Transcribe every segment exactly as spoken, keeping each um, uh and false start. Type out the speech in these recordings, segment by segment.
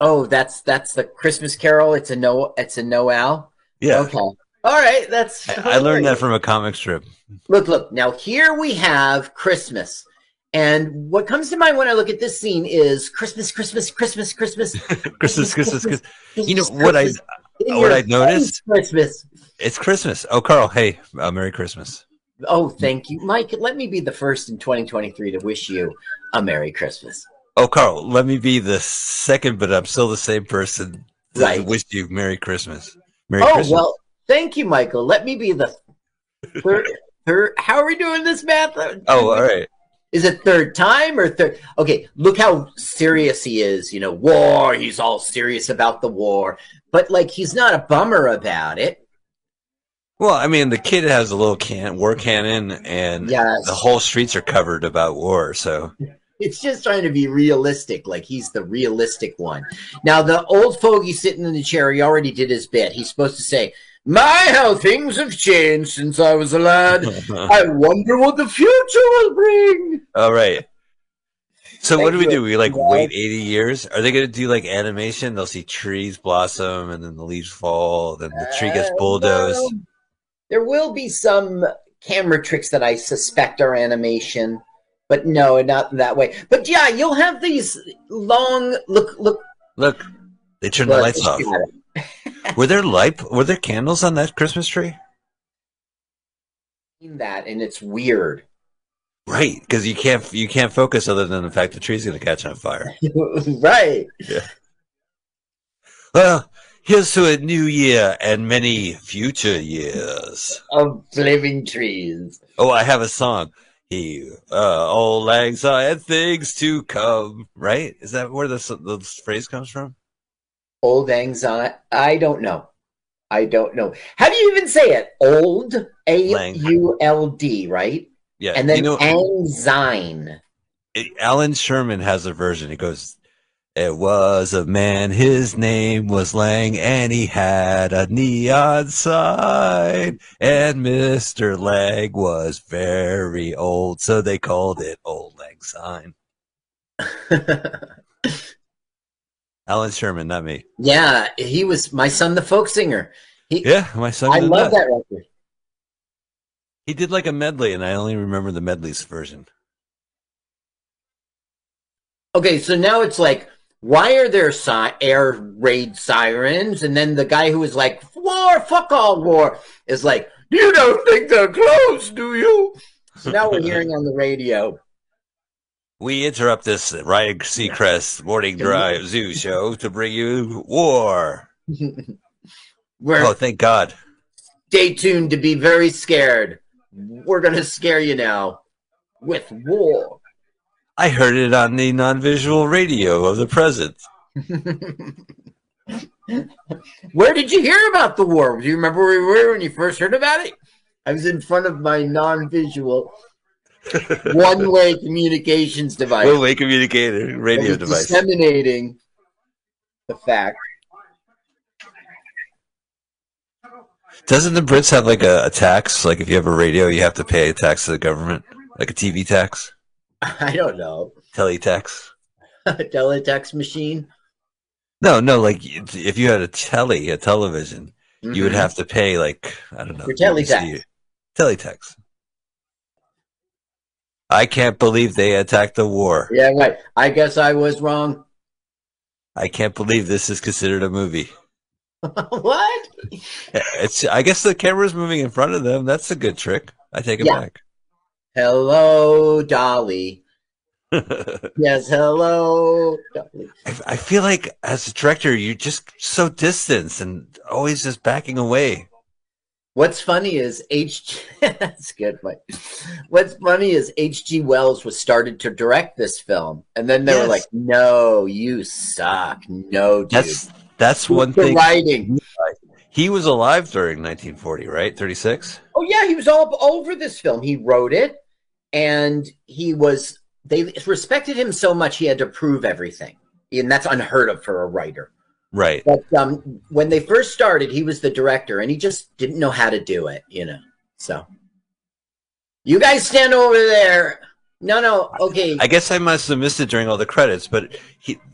Oh, that's that's the Christmas Carol. It's a no. It's a Noel. Yeah. Okay. All right. That's. I, I learned that from a comic strip. Look, look. Now here we have Christmas, and what comes to mind when I look at this scene is Christmas, Christmas, Christmas, Christmas, Christmas, Christmas, Christmas, Christmas. You know Christmas. what I what I noticed? Christmas. It's Christmas. Oh, Carl. Hey, uh, Merry Christmas. Oh, thank you, Mike. Let me be the first in twenty twenty-three to wish you a Merry Christmas. Oh, Carl, let me be the second, but I'm still the same person that right. wished you Merry Christmas. Merry oh, Christmas. Well, thank you, Michael. Let me be the third. third how are we doing this math? Oh, all right. Is it third time or third? Okay, look how serious he is. You know, war, he's all serious about the war. But, like, he's not a bummer about it. Well, I mean, the kid has a little can war cannon, and yes. the whole streets are covered about war, so... It's just trying to be realistic, like he's the realistic one. Now, the old fogey sitting in the chair, he already did his bit. He's supposed to say, my, how things have changed since I was a lad. I wonder what the future will bring. All right. So Thank what do we do? We, like, God. wait eighty years? Are they going to do, like, animation? They'll see trees blossom, and then the leaves fall, then the tree gets bulldozed. Uh, well, there will be some camera tricks that I suspect are animation. But no, not that way. But yeah, you'll have these long look, look, look. They turned look, the lights off. were there light? Were there candles on that Christmas tree? That and it's weird, right? Because you can't you can't focus other than the fact the tree's going to catch on fire, right? Yeah. Well, here's to a new year and many future years of living trees. Oh, I have a song. He, uh, old lang syne, things to come, right? Is that where the the phrase comes from? Old lang syne, I don't know. I don't know. How do you even say it? Old, A U L D, right? Yeah. And then you know, ang syne. Alan Sherman has a version. It goes, it was a man, his name was Lang, and he had a neon sign. And Mister Lang was very old, so they called it Old Lang Syne. Alan Sherman, not me. Yeah, he was my son, the folk singer. He, yeah, my son. I love that record. He did like a medley, and I only remember the medley's version. Okay, so now it's like, why are there si air raid sirens? And then the guy who is like, war, fuck all war, is like, you don't think they're close, do you? So now we're hearing on the radio. We interrupt this Ryan Seacrest Morning Drive Zoo show to bring you war. Oh, thank God. Stay tuned to be very scared. We're going to scare you now with war. I heard it on the non-visual radio of the present. Where did you hear about the war? Do you remember where we were when you first heard about it? I was in front of my non-visual one-way communications device. One-way communicator radio device. Disseminating the fact. Doesn't the Brits have like a, a tax? Like if you have a radio, you have to pay a tax to the government, like a T V tax? I don't know. Teletext. A teletext machine? No, no. Like if you had a telly, a television, mm-hmm. you would have to pay like, I don't know. For teletext. Teletext. I can't believe they attacked the war. Yeah, right. I guess I was wrong. I can't believe this is considered a movie. What? It's. I guess the camera's moving in front of them. That's a good trick. I take it yeah. back. Hello, Dolly. Yes, hello, Dolly. I, I feel like as a director, you're just so distanced and always just backing away. What's funny is H. That's good, Mike. What's funny is H G Wells was started to direct this film, and then they yes. were like, "No, you suck. No, dude." That's that's Who's one thing. Writing. He was alive during nineteen forty, right? thirty-six? Oh, yeah. He was all over this film. He wrote it, and he was – they respected him so much he had to prove everything, and that's unheard of for a writer. Right. But um, when they first started, he was the director, and he just didn't know how to do it, you know. So you guys stand over there. No, no. Okay. I guess I must have missed it during all the credits, but he –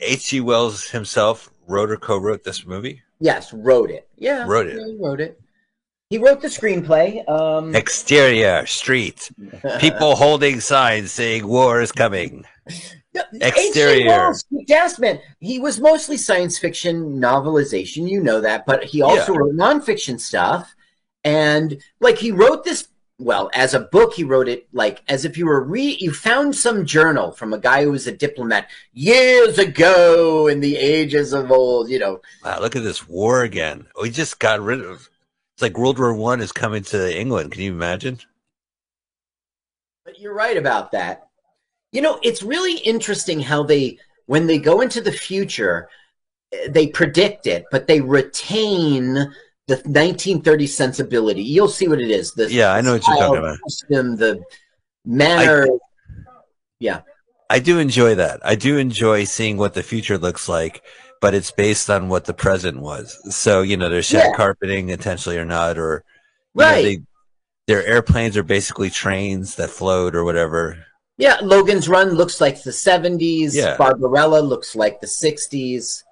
H G. Wells himself wrote or co-wrote this movie? Yes, wrote it. Yeah, wrote it. Yeah, he wrote it. He wrote the screenplay. Um, Exterior, street, people holding signs saying war is coming. No, Exterior. Wells, Jasmine, he was mostly science fiction novelization. You know that. But he also yeah. wrote nonfiction stuff. And, like, he wrote this, well, as a book, he wrote it, like, as if you were re- you found some journal from a guy who was a diplomat years ago in the ages of old, you know. Wow, look at this war again. We just got rid of. It's like World War One is coming to England. Can you imagine? But you're right about that. You know, it's really interesting how they, when they go into the future, they predict it, but they retain the nineteen thirties sensibility. You'll see what it is. The yeah, I know what you're talking about. System, the manner. I, yeah. I do enjoy that. I do enjoy seeing what the future looks like, but it's based on what the present was. So, you know, they're shed yeah. carpeting intentionally or not, or right. know, they, their airplanes are basically trains that float or whatever. Yeah, Logan's Run looks like the seventies. Yeah. Barbarella looks like the sixties.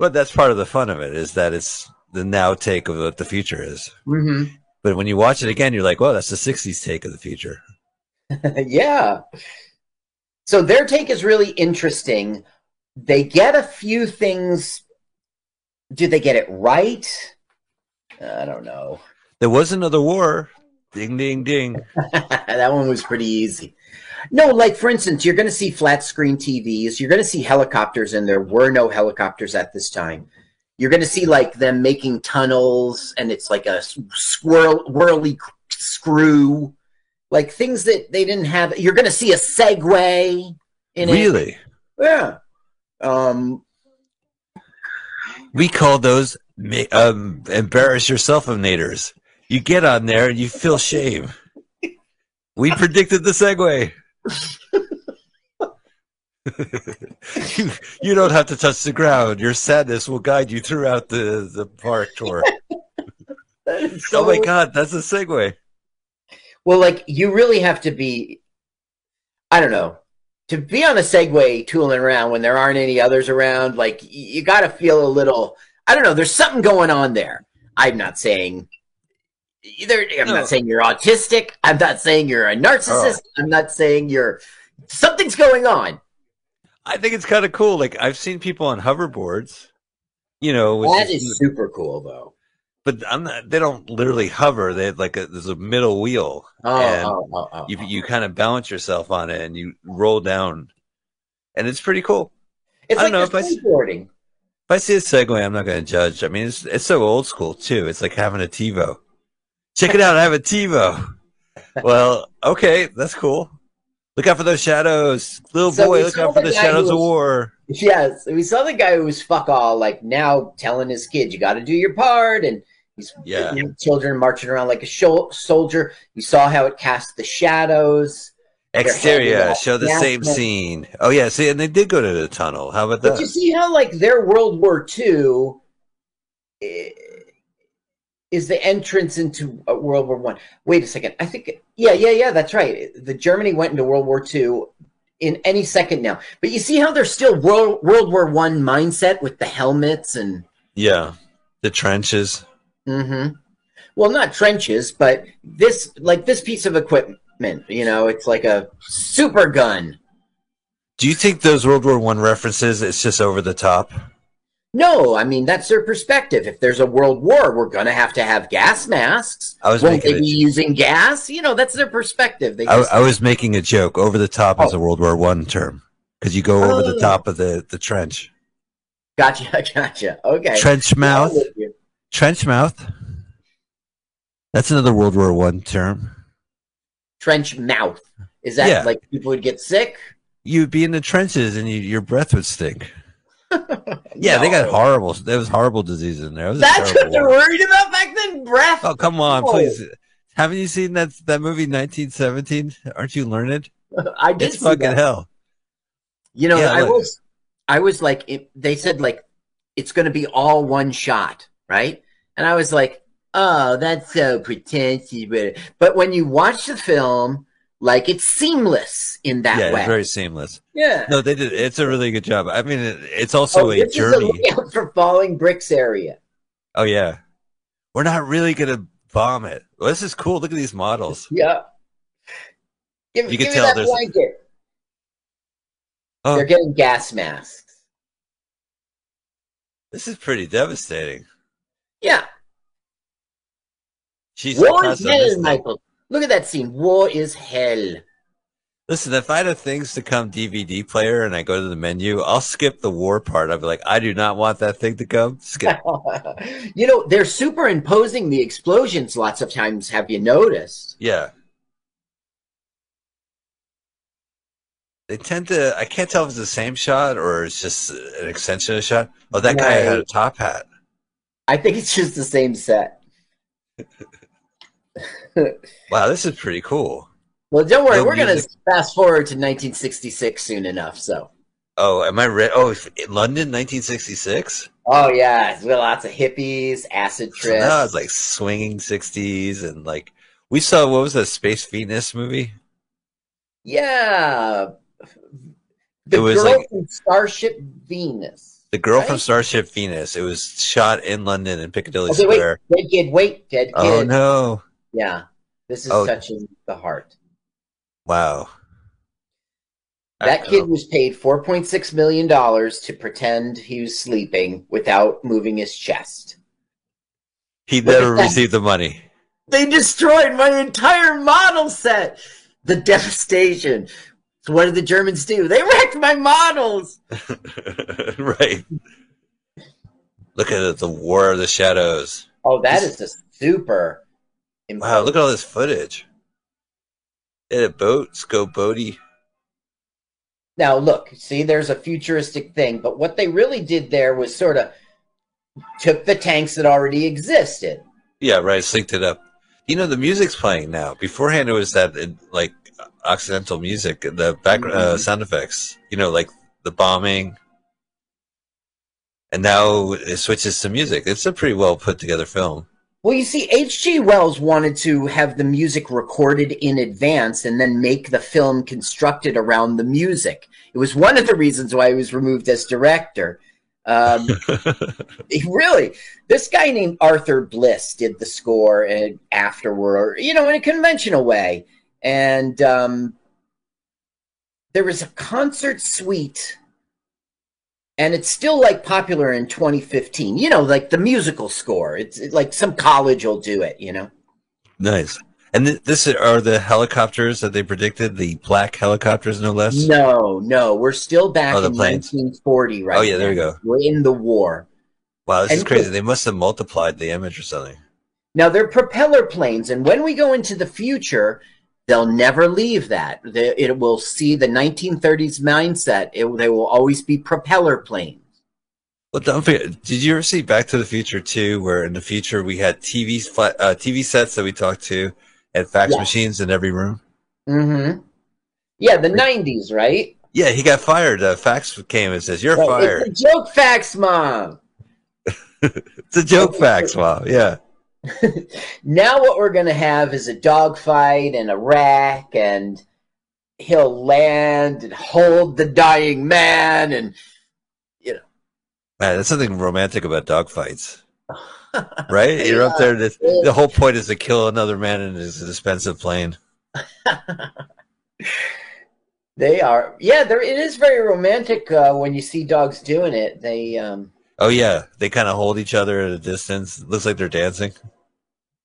Well, that's part of the fun of it, is that it's the now take of what the future is. Mm-hmm. But when you watch it again, you're like, well, that's the sixties take of the future. Yeah. So their take is really interesting. They get a few things. Do they get it right? I don't know. There was another war. Ding, ding, ding. That one was pretty easy. No, like, for instance, you're going to see flat screen T Vs. You're going to see helicopters, and there were no helicopters at this time. You're going to see, like, them making tunnels, and it's like a swirl, whirly screw. Like, things that they didn't have. You're going to see a Segway in it. Really? Yeah. Um, we call those um, embarrass yourself of nators. You get on there and you feel shame. We predicted the Segway. you, you don't have to touch the ground. Your sadness will guide you throughout the, the park tour. Oh my God, that's a Segway. Well, like, you really have to be, I don't know. To be on a Segway tooling around when there aren't any others around, like, you got to feel a little, I don't know, there's something going on there. I'm not saying either. I'm no. not saying you're autistic. I'm not saying you're a narcissist. Oh. I'm not saying you're, something's going on. I think it's kind of cool. Like, I've seen people on hoverboards, you know. That is, is super cool though. But I'm not, they don't literally hover. They have like a, there's a middle wheel. Oh, and oh, oh, oh, you, you kind of balance yourself on it and you roll down. And it's pretty cool. It's I don't like know, if, I see, if I see a Segway, I'm not going to judge. I mean, it's, it's so old school too. It's like having a TiVo. Check it out. I have a TiVo. Well, okay. That's cool. Look out for those shadows. Little so boy, look out for the shadows was, of war. Yes. We saw the guy who was fuck all, like, now telling his kids, you got to do your part. And yeah, children marching around like a soldier. You saw how it cast the shadows. Exterior, show the same scene. Oh yeah, see, and they did go to the tunnel. How about that? But you see how, like, their World War Two is the entrance into World War One. Wait a second, I think yeah, yeah, yeah. That's right. The Germany went into World War Two in any second now. But you see how they're still World World War One mindset with the helmets and yeah, the trenches. Mm-hmm. Well, not trenches, but this, like, this piece of equipment, you know, it's like a super gun. Do you think those World War One references, it's just over the top? No, I mean, that's their perspective. If there's a world war, we're going to have to have gas masks. I was Won't they be using gas? You know, that's their perspective. They just I, I was making a joke. Over the top oh. is a World War One term, because you go over oh. the top of the, the trench. Gotcha, gotcha. Okay. Trench mouth. Trench mouth. That's another World War One term. Trench mouth. Is that yeah. like people would get sick? You'd be in the trenches and you, your breath would stink. Yeah, no. They got horrible. There was horrible disease in there. That's what they're war. worried about back then? Breath. Oh, come on, oh. please. Haven't you seen that, that movie nineteen seventeen? Aren't you learned? I did. It's see fucking that. hell. You know, yeah, I, like, was, I was like, it, they said, like, it's going to be all one shot. Right? And I was like, oh, that's so pretentious. But when you watch the film, Like, it's seamless in that yeah, way. Yeah, very seamless. Yeah. No, they did. It's a really good job. I mean, it, it's also oh, a this journey. Is a layout for Falling Bricks area. Oh, yeah. We're not really going to bomb it. Well, this is cool. Look at these models. Yeah. Give, you give can me tell that there's... blanket. Oh. They're getting gas masks. This is pretty devastating. Yeah. She's War is hell, Michael. Look at that scene. War is hell. Listen, if I had a Things to Come D V D player and I go to the menu, I'll skip the war part. I'll be like, I do not want that thing to come. Skip. You know, they're superimposing the explosions lots of times. Have you noticed? Yeah. They tend to, I can't tell if it's the same shot or it's just an extension of the shot. Oh, that no. guy had a top hat. I think it's just the same set. Wow, this is pretty cool. Well, don't worry, no we're going to fast forward to nineteen sixty-six soon enough. So, oh, am I right? Oh, London, nineteen sixty-six. Oh yeah, with lots of hippies, acid trips. So now it's like swinging sixties, and like we saw what was that Space Venus movie? Yeah, the it was girl like, from Starship Venus. The girl right? from Starship Venus. It was shot in London in Piccadilly okay, Square. Wait, dead kid, wait, dead kid. Oh no. Yeah, this is oh. touching the heart. Wow. That kid was paid four point six million dollars to pretend he was sleeping without moving his chest. He never received the money. They destroyed my entire model set. The devastation. So what did the Germans do? They wrecked my models. Right. Look at it, the War of the Shadows. Oh, that this... is a super... Important. Wow, look at all this footage. They had a boat, go boaty. Now look, see, there's a futuristic thing, but what they really did there was sort of took the tanks that already existed. Yeah, right, synced it up. You know, the music's playing now. Beforehand, it was that, like, Occidental music, the background mm-hmm. uh, sound effects, you know, like the bombing. And now it switches to music. It's a pretty well put together film. Well, you see, H G. Wells wanted to have the music recorded in advance and then make the film constructed around the music. It was one of the reasons why he was removed as director. Um, he really, this guy named Arthur Bliss did the score and afterward, you know, in a conventional way. And um, there was a concert suite, and it's still, like, popular in twenty fifteen. You know, like the musical score. It's it, like some college will do it, you know? Nice. And th this are the helicopters that they predicted, the black helicopters, no less? No, no. We're still back oh, in planes. nineteen forty right now. Oh, yeah, now. There you go. We're in the war. Wow, this and is crazy. They must have multiplied the image or something. Now, they're propeller planes, and when we go into the future... They'll never leave that. They, it will see the nineteen thirties mindset. It, they will always be propeller planes. Well, don't forget, did you ever see Back to the Future two, where in the future we had T V, uh, T V sets that we talked to and fax yeah. machines in every room? Mm-hmm. Yeah, the nineties, right? Yeah, he got fired. Uh, fax came and says, you're well, fired. It's a joke fax, Mom. It's a joke fax, Mom, yeah. Now what we're going to have is a dogfight and a rack, and he'll land and hold the dying man, and you know. Man, there's something romantic about dogfights, right? Yeah, you're up there. To, the whole point is to kill another man in his expensive plane. They are, yeah. There, it is very romantic uh, when you see dogs doing it. They. Um, Oh, yeah. They kind of hold each other at a distance. It looks like they're dancing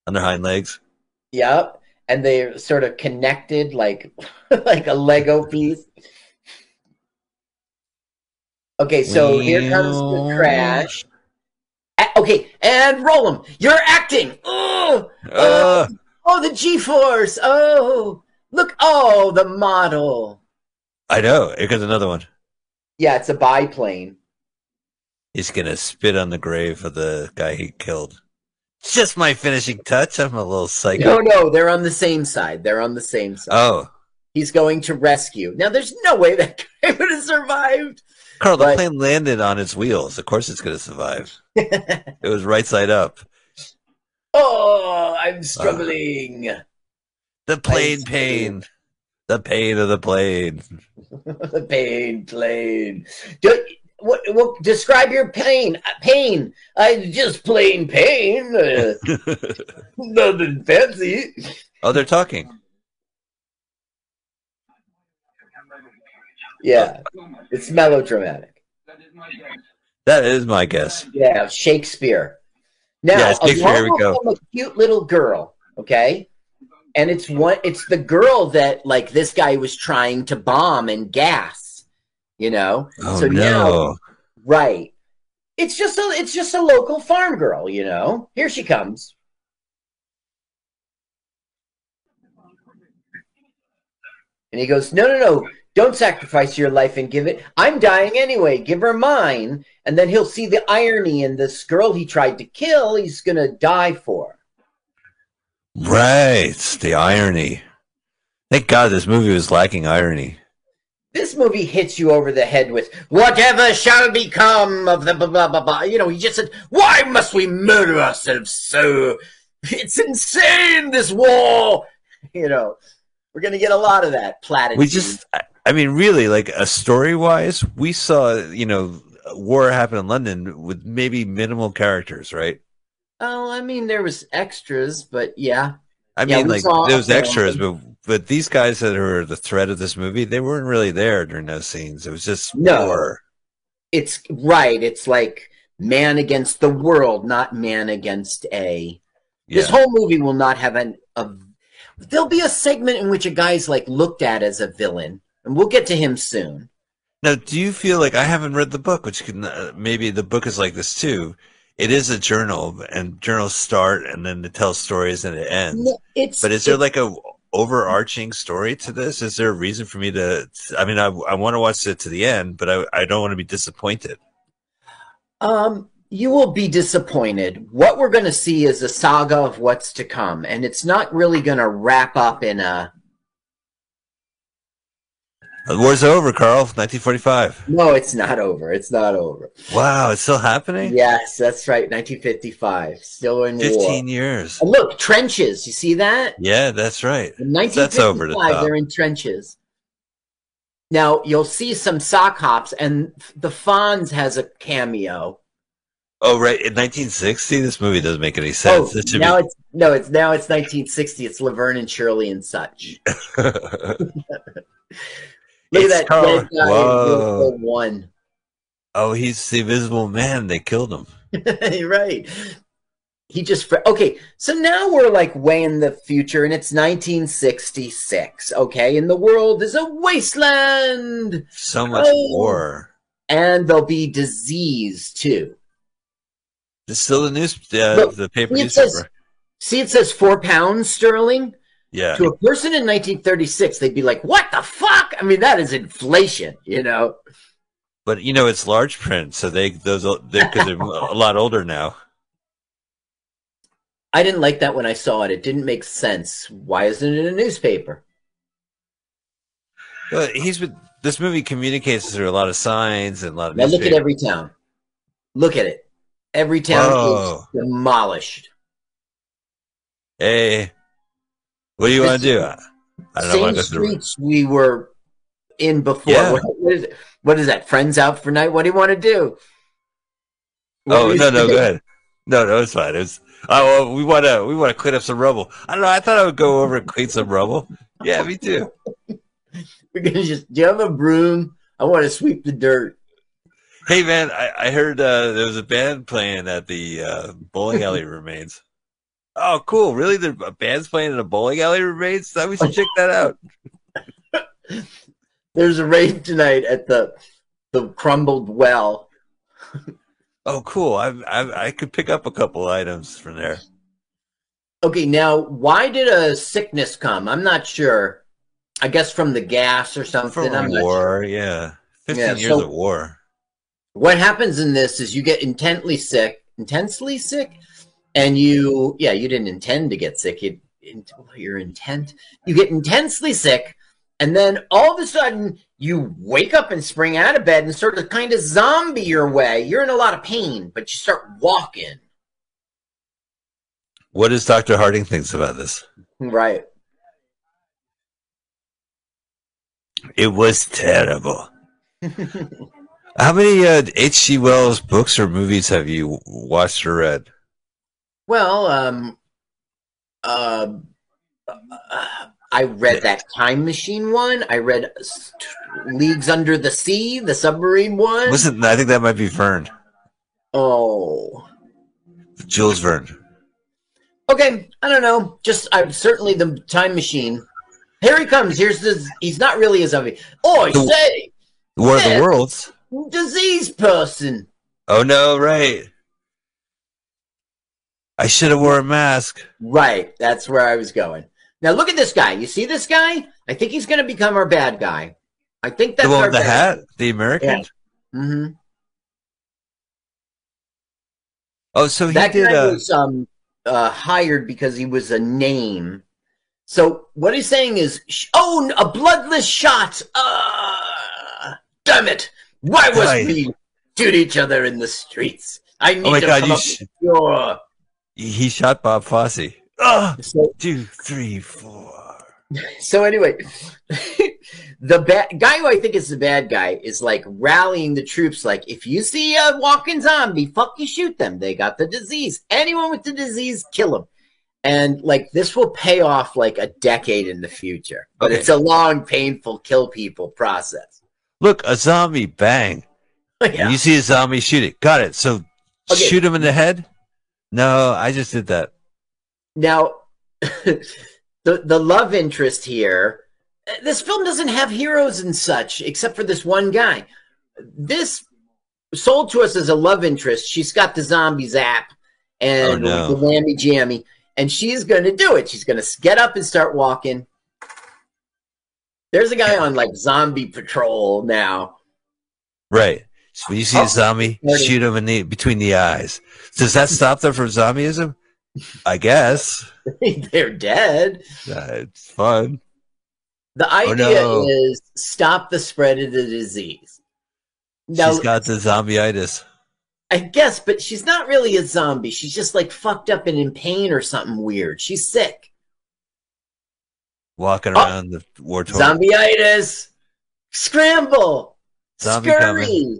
on their hind legs. Yep. And they're sort of connected like like a Lego piece. Okay, so here comes the crash. Okay, and roll them. You're acting. Oh, uh. oh the G-force. Oh, look. Oh, the model. I know. Here comes another one. Yeah, it's a biplane. He's going to spit on the grave of the guy he killed. Just my finishing touch. I'm a little psycho. No, no, they're on the same side. They're on the same side. Oh. He's going to rescue. Now, there's no way that guy would have survived. Carl, but... the plane landed on its wheels. Of course it's going to survive. It was right side up. Oh, I'm struggling. Uh, the plane pain. The pain of the plane. The pain, plane. Do, what, what? Describe your pain. Pain. I just plain pain. Uh, nothing fancy. Oh, they're talking. Yeah, it's melodramatic. That is my guess. That is my guess. Yeah, Shakespeare. Now, yeah, Shakespeare, we go. A cute little girl, okay? And it's one, it's the girl that, like, this guy was trying to bomb and gas, you know. Oh, so no. Now, right? It's just a, it's just a local farm girl, you know. Here she comes. And he goes, "No, no, no! Don't sacrifice your life and give it. I'm dying anyway. Give her mine." And then he'll see the irony in this girl he tried to kill. He's gonna die for. Right, the irony. Thank God this movie was lacking irony. This movie hits you over the head with whatever shall become of the blah blah blah blah. You know, he just said, "Why must we murder ourselves so? It's insane, this war." You know, we're gonna get a lot of that platitude. We just, I mean, really, like, a story-wise, we saw, you know, war happen in London with maybe minimal characters, right? Oh, I mean, there was extras, but yeah. I mean, yeah, like, there was extras, but but these guys that are the thread of this movie, they weren't really there during those scenes. It was just no. war. It's right. It's like man against the world, not man against a. Yeah. This whole movie will not have an. A, there'll be a segment in which a guy's like looked at as a villain, and we'll get to him soon. Now, do you feel like I haven't read the book? Which can, uh, maybe the book is like this too. It is a journal, and journals start, and then it tells stories, and it ends. It's, but is there like a overarching story to this? Is there a reason for me to? I mean, I I want to watch it to the end, but I I don't want to be disappointed. Um, you will be disappointed. What we're going to see is a saga of what's to come, and it's not really going to wrap up in a. The war's over, Carl. nineteen forty-five. No, it's not over. It's not over. Wow, it's still happening? Yes, that's right. nineteen fifty-five. Still in the war. fifteen years. And look, trenches. You see that? Yeah, that's right. In nineteen fifty-five, they're in trenches. Now, you'll see some sock hops, and the Fonz has a cameo. Oh, right. In nineteen sixty? This movie doesn't make any sense. Oh, it now be... it's, no, it's, now it's nineteen sixty. It's Laverne and Shirley and such. Look it's at that guy in one. Oh, he's the Invisible Man. They killed him. Right. He just... Okay, so now we're like way in the future, and it's nineteen sixty-six, okay? And the world is a wasteland. So much oh. war. And there'll be disease, too. It's still the news, uh, the paper newspaper. Says, see, it says four pounds sterling. Yeah. To a person in nineteen thirty-six, they'd be like, what the fuck? I mean, that is inflation, you know. But, you know, it's large print, so they, those, they're, 'cause they're a lot older now. I didn't like that when I saw it. It didn't make sense. Why isn't it in a newspaper? Well, he's with, this movie communicates through a lot of signs and a lot of newspapers. Now look at every town. Look at it. Every town Whoa. is demolished. Hey. What do you want to do? I don't know. Same streets we were in before. Yeah. What, what, is it? What is that? Friends out for night? What do you want to do? What oh, do no, no, go ahead. No, no, it's fine. It's oh, we want to we want to clean up some rubble. I don't know. I thought I would go over and clean some rubble. Yeah, me too. We're gonna just. Do you have a broom? I want to sweep the dirt. Hey, man, I, I heard uh, there was a band playing at the uh, bowling alley remains. Oh, cool. Really? The band's playing in a bowling alley raids? So we should check that out. There's a raid tonight at the the crumbled well. Oh, cool. I, I I could pick up a couple items from there. Okay, now, why did a sickness come? I'm not sure. I guess from the gas or something. From I'm war, not sure. yeah. fifteen yeah, years so of war. What happens in this is you get intensely sick. Intensely sick? And you, yeah, you didn't intend to get sick. You, your intent, you get intensely sick, and then all of a sudden you wake up and spring out of bed and sort of kind of zombie your way. You're in a lot of pain, but you start walking. What does Doctor Harding think about this? Right. It was terrible. How many uh, H G. Wells books or movies have you watched or read? Well, um, uh, I read that Time Machine one. I read Leagues Under the Sea, the submarine one. Listen, I think that might be Verne. Oh. Jules Verne. Okay, I don't know. Just I'm certainly the Time Machine. Here he comes. Here's this. He's not really a zombie. Oh, the, say, War yes, of the Worlds. Disease person. Oh no! Right. I should have wore a mask. Right. That's where I was going. Now look at this guy. You see this guy? I think he's going to become our bad guy. I think that's the one our with the bad hat. Guy. The American. Yeah. Mm-hmm. Oh, so he that did. That guy uh... was um, uh, hired because he was a name. So what he's saying is, oh, a bloodless shot. Uh, damn it! Why was right. we shoot each other in the streets? I need oh my to God, come you up sh with your... He shot Bob Fosse. Oh, so, two, three, four. So anyway, the bad guy who I think is the bad guy is like rallying the troops. Like, if you see a walking zombie, fuck you, shoot them. They got the disease. Anyone with the disease, kill them. And like this will pay off like a decade in the future, but okay. it's a long, painful kill people process. Look, a zombie, bang. Yeah. You see a zombie, shoot it. Got it. So okay. shoot him in the head? No, I just did that. Now, the, the love interest here, this film doesn't have heroes and such, except for this one guy. This sold to us as a love interest. She's got the zombies app and oh, no. the whammy jammy. And she's going to do it. She's going to get up and start walking. There's a guy on, like, zombie patrol now. Right. So you see oh, a zombie, thirty. Shoot him in the, between the eyes. Does that stop them from zombieism? I guess. They're dead. Uh, it's fun. The idea oh, no. is stop the spread of the disease. Now, she's got the zombieitis. I guess, but she's not really a zombie. She's just like fucked up and in pain or something weird. She's sick. Walking oh, around the war torn. Zombieitis. Scramble. Zombie Scurry. Coming.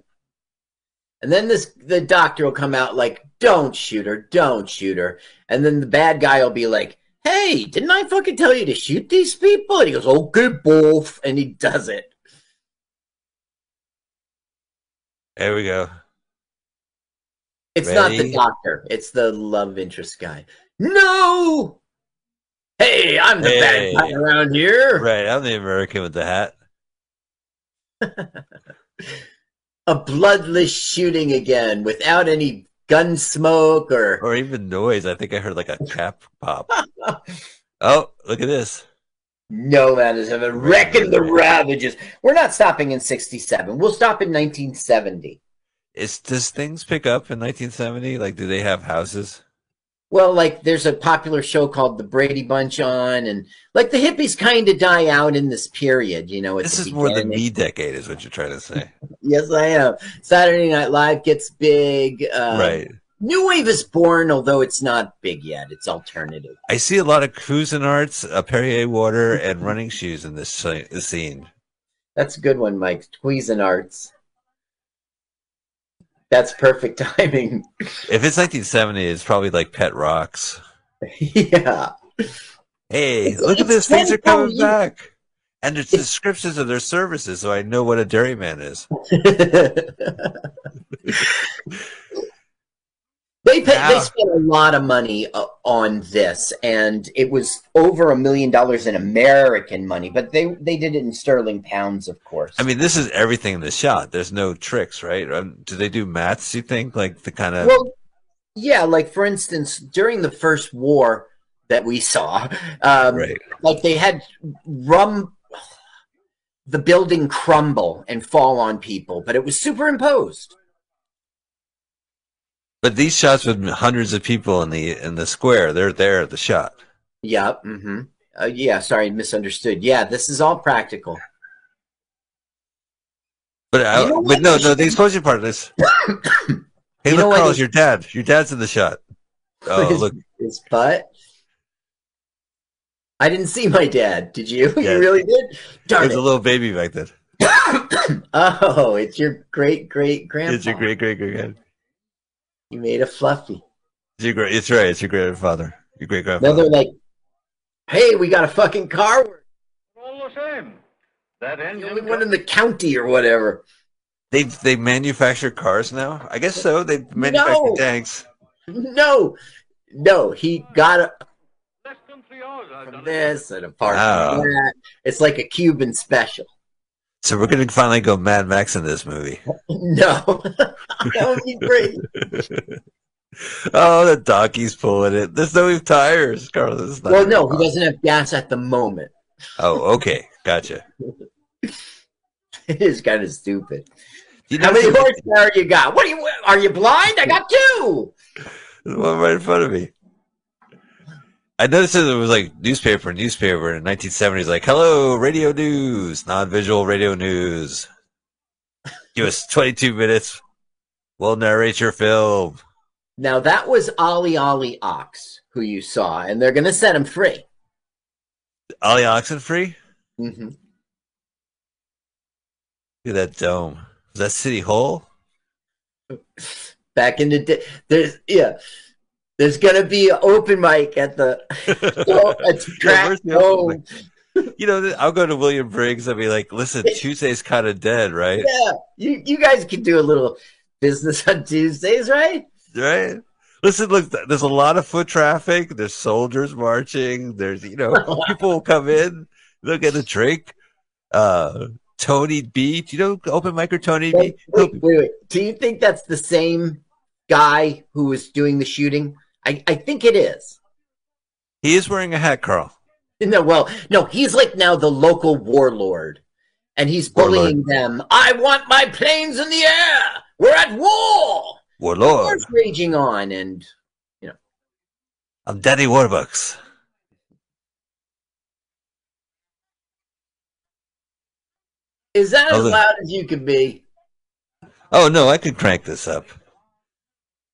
And then this the doctor will come out like, don't shoot her, don't shoot her. And then the bad guy will be like, hey, didn't I fucking tell you to shoot these people? And he goes, okay, Wolf. And he does it. There we go. It's Ready? Not the doctor. It's the love interest guy. No! Hey, I'm the hey. bad guy around here. Right, I'm the American with the hat. A bloodless shooting again without any gun smoke or... Or even noise. I think I heard like a cap pop. Oh, look at this. No man is heaven. Reckon the ravages. We're not stopping in sixty-seven. We'll stop in nineteen seventy. Is, does things pick up in nineteen seventy? Like, do they have houses? Well, like, there's a popular show called The Brady Bunch on, and, like, the hippies kind of die out in this period, you know. This is more the me decade is what you're trying to say. Yes, I am. Saturday Night Live gets big. Um, right. New Wave is born, although it's not big yet. It's alternative. I see a lot of Cuisinarts, uh, Perrier water, and running shoes in this scene. That's a good one, Mike. Cuisinarts. That's perfect timing. If it's nineteen seventy, it's probably like Pet Rocks. Yeah. Hey, it's, look it's at this. Things are coming you... back. And it's descriptions of their services, so I know what a dairyman is. They, pay, wow. they spent a lot of money uh, on this, and it was over a million dollars in American money, but they, they did it in sterling pounds, of course. I mean, this is everything in the shot. There's no tricks, right? Do they do maths, you think? Like the kind of... Well, yeah, like for instance, during the first war that we saw, um, right. like they had rum, the building crumble and fall on people, but it was superimposed. But these shots with hundreds of people in the in the square, they're there at the shot. Yeah. Mm-hmm. Uh, yeah. Sorry, misunderstood. Yeah, this is all practical. But I, but no, no, the explosion part of this. Hey, you look, Carl's your dad. Your dad's in the shot. Oh, his, look, his butt. I didn't see my dad. Did you? Yes. You really did? Darn it. I was a little baby back then. Oh, it's your great-great-grandpa. It's your great-great-great-grandpa. You made a fluffy. It's, your great, it's right. It's your great-grandfather. Your great-grandfather. Now they're like, hey, we got a fucking car. All the same. That engine. The only one in the county or whatever. They, they manufacture cars now? I guess so. They manufacture no. tanks. No. No. He got a... From this and apart from that. It's like a Cuban special. So we're going to finally go Mad Max in this movie. No. That would be great. Oh, the donkey's pulling it. There's no tires, Carlos. Well, no, he doesn't have gas at the moment. Oh, okay. Gotcha. It is kind of stupid. You know, how many horsepower you got? What are you, are you blind? I got two. There's one right in front of me. I noticed that it was like newspaper, newspaper in the nineteen seventies, like, hello, radio news, non-visual radio news. Give us twenty-two minutes. We'll narrate your film. Now, that was Ollie Ollie Ox, who you saw, and they're going to set him free. Ollie Oxen free? Mm-hmm. Look at that dome. Is that City Hall? Back in the day. There's, yeah. There's gonna be an open mic at the. So it's crack home. You know, I'll go to William Briggs. I'll be like, "Listen, Tuesday's kind of dead, right?" Yeah, you you guys can do a little business on Tuesdays, right? Right. Listen, look, there's a lot of foot traffic. There's soldiers marching. There's you know, people come in. They'll get a drink. Uh, Tony B. Do you know open micer Tony wait, B? Wait, wait, wait. Do you think that's the same guy who was doing the shooting? I, I think it is. He is wearing a hat, Carl. No, well, no, he's like now the local warlord, and he's bullying warlord. them. I want my planes in the air. We're at war. Warlord. The war's raging on, and, you know. I'm Daddy Warbucks. Is that oh, as loud as you can be? Oh, no, I could crank this up.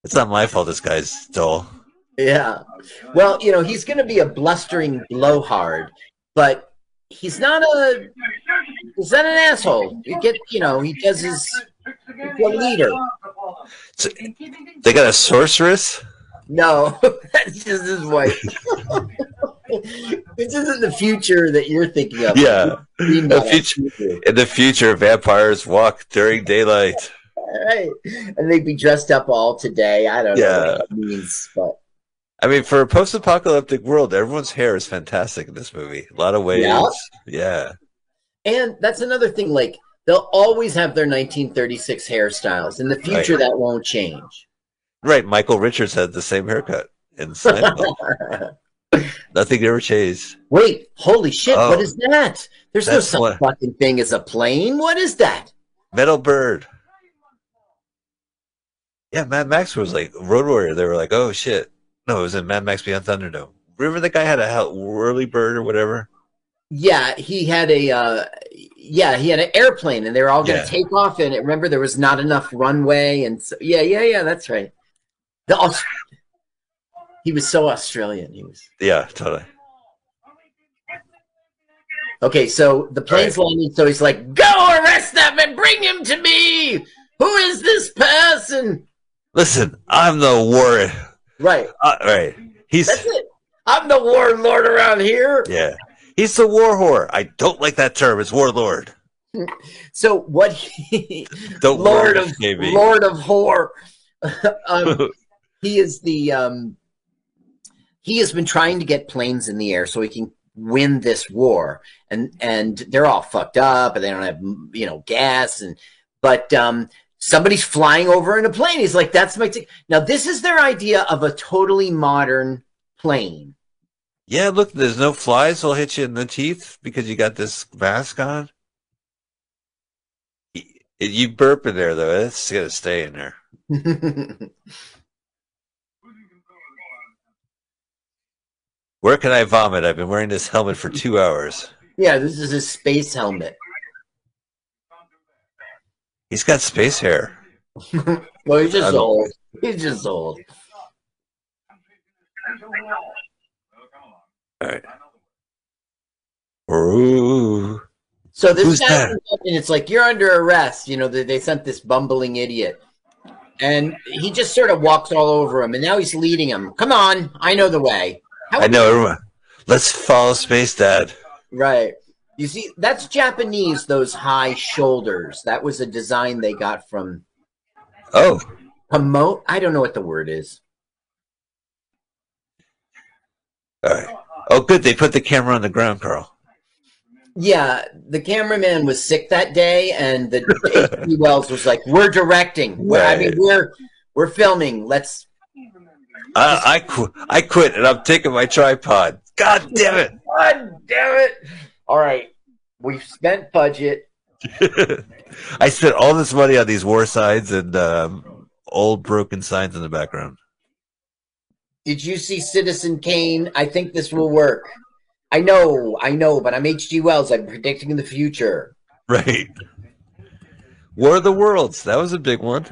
It's not my fault this guy's dull. Yeah. Well, you know, he's going to be a blustering blowhard, but he's not a, he's not an asshole. You get, you know, he does his, he's a leader. So, they got a sorceress? No, that's just his wife. This isn't the future that you're thinking of. Yeah. In the future, in the future, vampires walk during daylight. All right, and they'd be dressed up all today. I don't yeah. know what that means, but I mean, for a post-apocalyptic world, everyone's hair is fantastic in this movie. A lot of waves, yeah. yeah. And that's another thing. Like, they'll always have their nineteen thirty-six hairstyles. In the future, right. that won't change. Right. Michael Richards had the same haircut in Seinfeld. Nothing ever changed. Wait, holy shit! Oh, what is that? There's no such what... fucking thing as a plane. What is that? Metal bird. Yeah, Mad Max was like Road Warrior. They were like, "Oh shit!" No, it was in Mad Max Beyond Thunderdome. Remember that guy had a whirly bird or whatever? Yeah, he had a uh, yeah, he had an airplane, and they were all going to yeah. take off in it. Remember, there was not enough runway, and so, yeah, yeah, yeah, that's right. The Aust he was so Australian. He was yeah, totally. Okay, so the plane's right. landing. So he's like, "Go arrest them and bring him to me. Who is this person?" Listen, I'm the warlord. Right. Uh, right. He's, That's it. I'm the warlord around here. Yeah. He's the war whore. I don't like that term. It's warlord. So what he... Don't Lord of J B. Lord of whore. um, he is the... Um, he has been trying to get planes in the air so he can win this war. And, and they're all fucked up and they don't have, you know, gas. and But... Um, Somebody's flying over in a plane. He's like, that's my thing. Now, this is their idea of a totally modern plane. Yeah, look, there's no flies. They'll hit you in the teeth because you got this mask on. You burp in there, though. It's going to stay in there. Where can I vomit? I've been wearing this helmet for two hours. Yeah, this is a space helmet. He's got space hair. Well, he's just old. He's just old. All right. Ooh. So this guy comes up and it's like, you're under arrest. You know, they, they sent this bumbling idiot. And he just sort of walks all over him. And now he's leading him. Come on. I know the way. How I know. Everyone. Let's follow Space Dad. Right. You see, that's Japanese, those high shoulders. That was a design they got from... Oh. Promote? I don't know what the word is. All right. Oh, good. They put the camera on the ground, Carl. Yeah, the cameraman was sick that day, and the H G Wells was like, "We're directing. We're, right. I mean, we're we're filming. Let's." Uh, I qu I quit, and I'm taking my tripod. God damn it! God damn it! All right, we've spent budget. I spent all this money on these war signs and um, old broken signs in the background. Did you see Citizen Kane? I think this will work. I know, I know, but I'm H G Wells. I'm predicting the future. Right. War of the Worlds. That was a big one.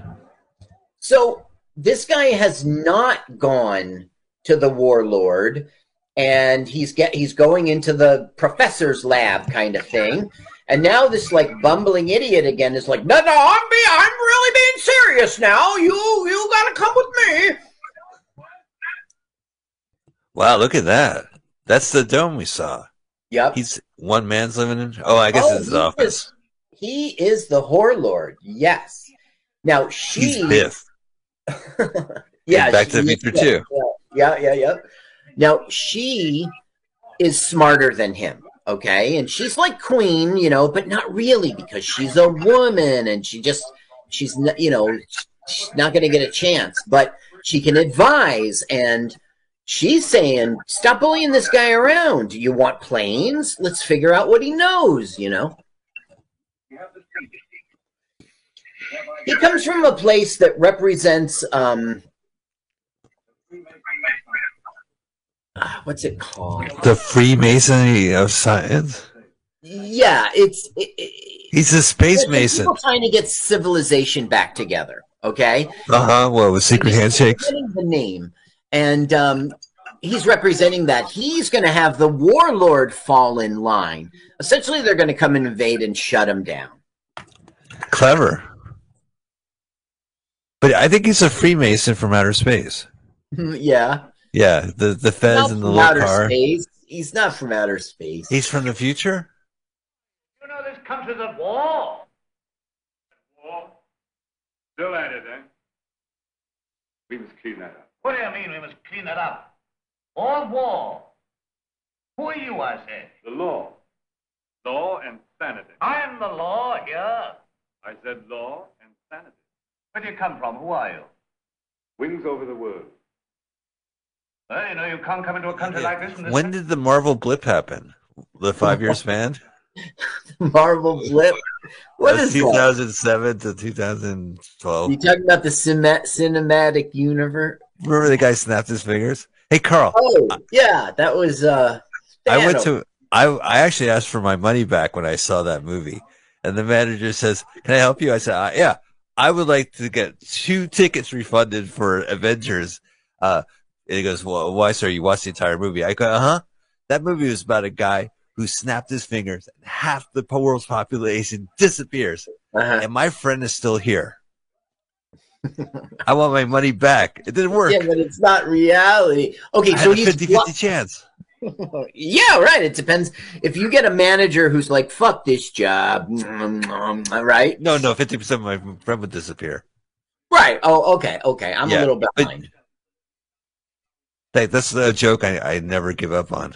So this guy has not gone to the warlord, and he's get he's going into the professor's lab kind of thing. And now this like bumbling idiot again is like, no, no, I'm be I'm really being serious now. You you gotta come with me. Wow, look at that. That's the dome we saw. Yep. He's one man's living in. Oh, I guess oh, it's his he office. Is, he is the whore lord. Yes. Now she. He's Biff. Yeah. Back to the Future too. Yeah, yeah, yeah. Now she is smarter than him. Okay, and she's like queen, you know, but not really because she's a woman and she just she's not, you know, she's not going to get a chance, but she can advise and. She's saying, stop bullying this guy around. You want planes? Let's figure out what he knows, you know? He comes from a place that represents, um, uh, what's it called? The Freemasonry of Science? Yeah, it's... It, it, He's a space it's, mason. People trying to get civilization back together, okay? Uh-huh, well, with secret handshakes. The name. And um, he's representing that. He's going to have the warlord fall in line. Essentially, they're going to come and invade and shut him down. Clever. But I think he's a Freemason from outer space. Yeah. Yeah, the, the fez and the little car. Space. He's not from outer space. He's from the future? You know this country's at war. War? Still at it, eh? We must clean that up. What do you mean we must clean it up? All war. Who are you, I said? The law. Law and sanity. I am the law here. I said law and sanity. Where do you come from? Who are you? Wings over the world. Well, you know, you can't come into a country yeah. like this. And this when did the Marvel blip happen? The five-year span? Marvel blip? What That's is two thousand seven that? to two thousand twelve. You talking about the cinematic universe? Remember the guy snapped his fingers? Hey, Carl. Oh, yeah, that was. Uh, I went to. I I actually asked for my money back when I saw that movie, and the manager says, "Can I help you?" I said, uh, "Yeah, I would like to get two tickets refunded for Avengers." Uh, and he goes, "Well, why, sir? You watched the entire movie?" I go, "Uh huh." That movie was about a guy who snapped his fingers, and half the world's population disappears, uh-huh. and my friend is still here. I want my money back. It didn't work. Yeah, but it's not reality. Okay, I so he's fifty fifty chance. Yeah, right. It depends. If you get a manager who's like, fuck this job, right? No, no, fifty percent of my friend would disappear. Right. Oh, okay, okay. I'm yeah, a little behind. But, hey, that's a joke I, I never give up on.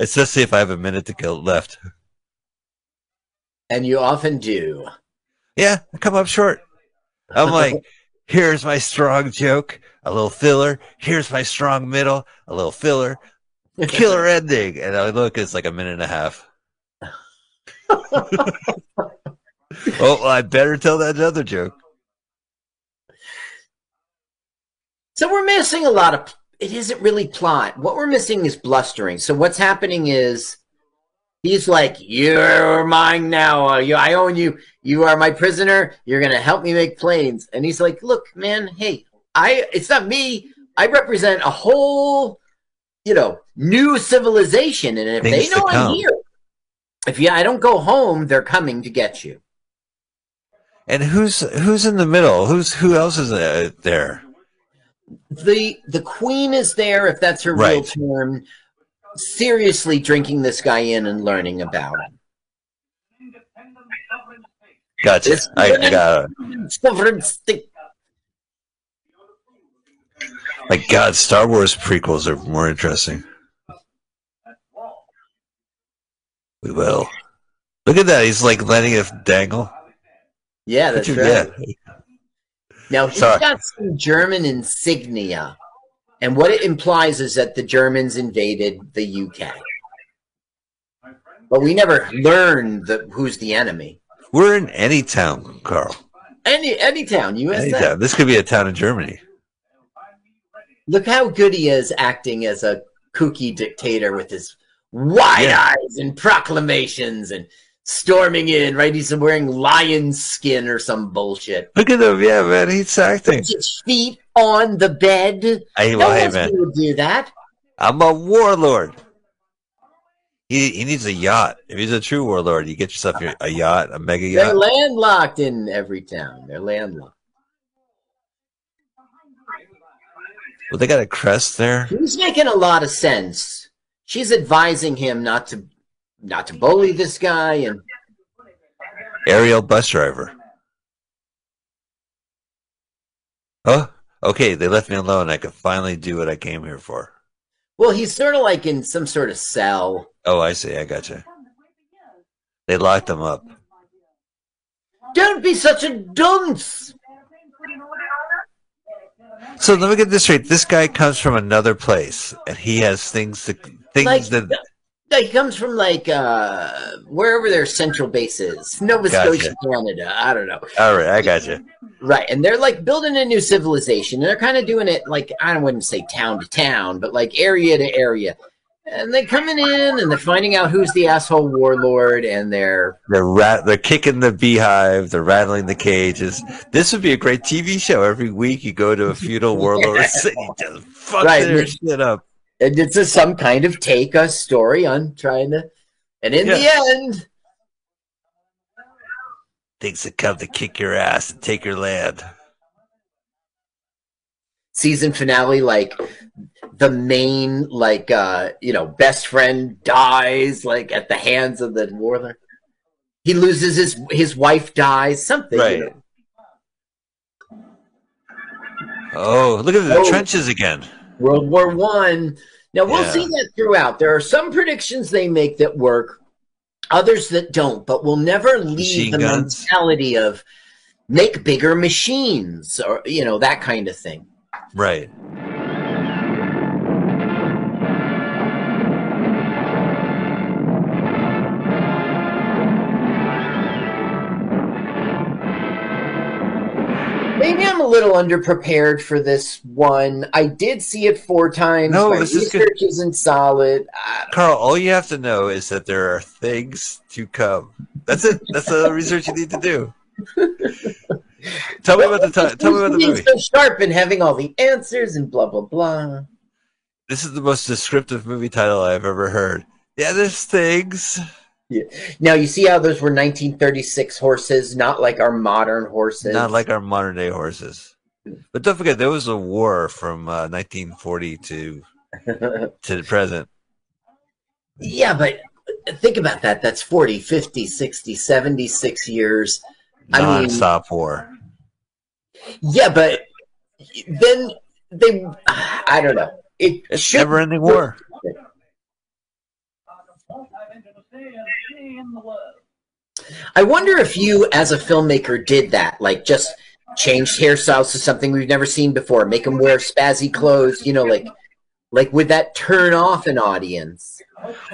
Especially if I have a minute to kill left. And you often do. Yeah, I come up short. I'm like, here's my strong joke, a little filler. Here's my strong middle, a little filler. Killer ending. And I look, it's like a minute and a half. Oh, well, I better tell that other joke. So we're missing a lot of, it isn't really plot. What we're missing is blustering. So what's happening is, he's like, you're mine now. Uh, you, I own you. You are my prisoner. You're going to help me make planes. And he's like, look, man, hey, I it's not me. I represent a whole you know, new civilization. And if they know I'm here, if you, I don't go home, they're coming to get you. And who's who's in the middle? Who's who else is there? The the queen is there, if that's her real term, seriously drinking this guy in and learning about him. Gotcha. I, I got it. My God, Star Wars prequels are more interesting. We will. Look at that. He's like letting it dangle. Yeah, that's right. Yeah. Now, he's Sorry. got some German insignia. And what it implies is that the Germans invaded the U K. But we never learn the, who's the enemy. We're in any town, Carl. Any any town, U S A. Any town. This could be a town in Germany. Look how good he is acting as a kooky dictator with his wide yeah. eyes and proclamations and storming in, right? He's wearing lion skin or some bullshit. Look at him. Yeah, man. He's acting. Put his feet on the bed. I no lie, man. Would do that. I'm a warlord. He, he needs a yacht. If he's a true warlord, you get yourself a yacht, a mega yacht. They're landlocked in every town. They're landlocked. Well, they got a crest there. She's making a lot of sense. She's advising him not to, not to bully this guy. And aerial bus driver. Oh, okay. They left me alone. I could finally do what I came here for. Well, he's sort of like in some sort of cell. Oh, I see. I gotcha. They locked him up. Don't be such a dunce. So let me get this straight. This guy comes from another place, and he has things that things like, that like he comes from like uh, wherever their central base is, Nova gotcha. Scotia, Canada. I don't know. All right, I gotcha. Right, and they're like building a new civilization. They're kind of doing it like I wouldn't say town to town, but like area to area. And they're coming in, and they're finding out who's the asshole warlord, and they're they're rat they're kicking the beehive, they're rattling the cages. This would be a great T V show. Every week, you go to a feudal warlord city, just fuck right. their and shit up. And it's a, some kind of take a story on trying to, and in yeah. the end, things that come to kick your ass and take your land. Season finale, like. The main, like, uh, you know, best friend dies, like, at the hands of the warlord. He loses his, his wife dies, something. Right. You know. Oh, look at the oh, trenches again. World War One. Now, we'll yeah. see that throughout. There are some predictions they make that work, others that don't, but we'll never leave the guns. mentality of make bigger machines or, you know, that kind of thing. Right. Maybe I'm a little underprepared for this one. I did see it four times. No, My this research is isn't solid. Carl, all you have to know is that there are things to come. That's it. That's the research you need to do. Tell me about the time. Tell me about the movie. So sharp and having all the answers and blah blah blah. This is the most descriptive movie title I've ever heard. Yeah, there's things. Yeah. Now, you see how those were nineteen thirty-six horses, not like our modern horses. Not like our modern-day horses. But don't forget, there was a war from uh, nineteen forty to, to the present. Yeah, but think about that. That's forty, fifty, sixty, seventy-six years. Non-stop I mean, war. Yeah, but then they – I don't know. It it's never-ending war. I wonder if you, as a filmmaker, did that, like just changed hairstyles to something we've never seen before, make them wear spazzy clothes, you know, like, like would that turn off an audience?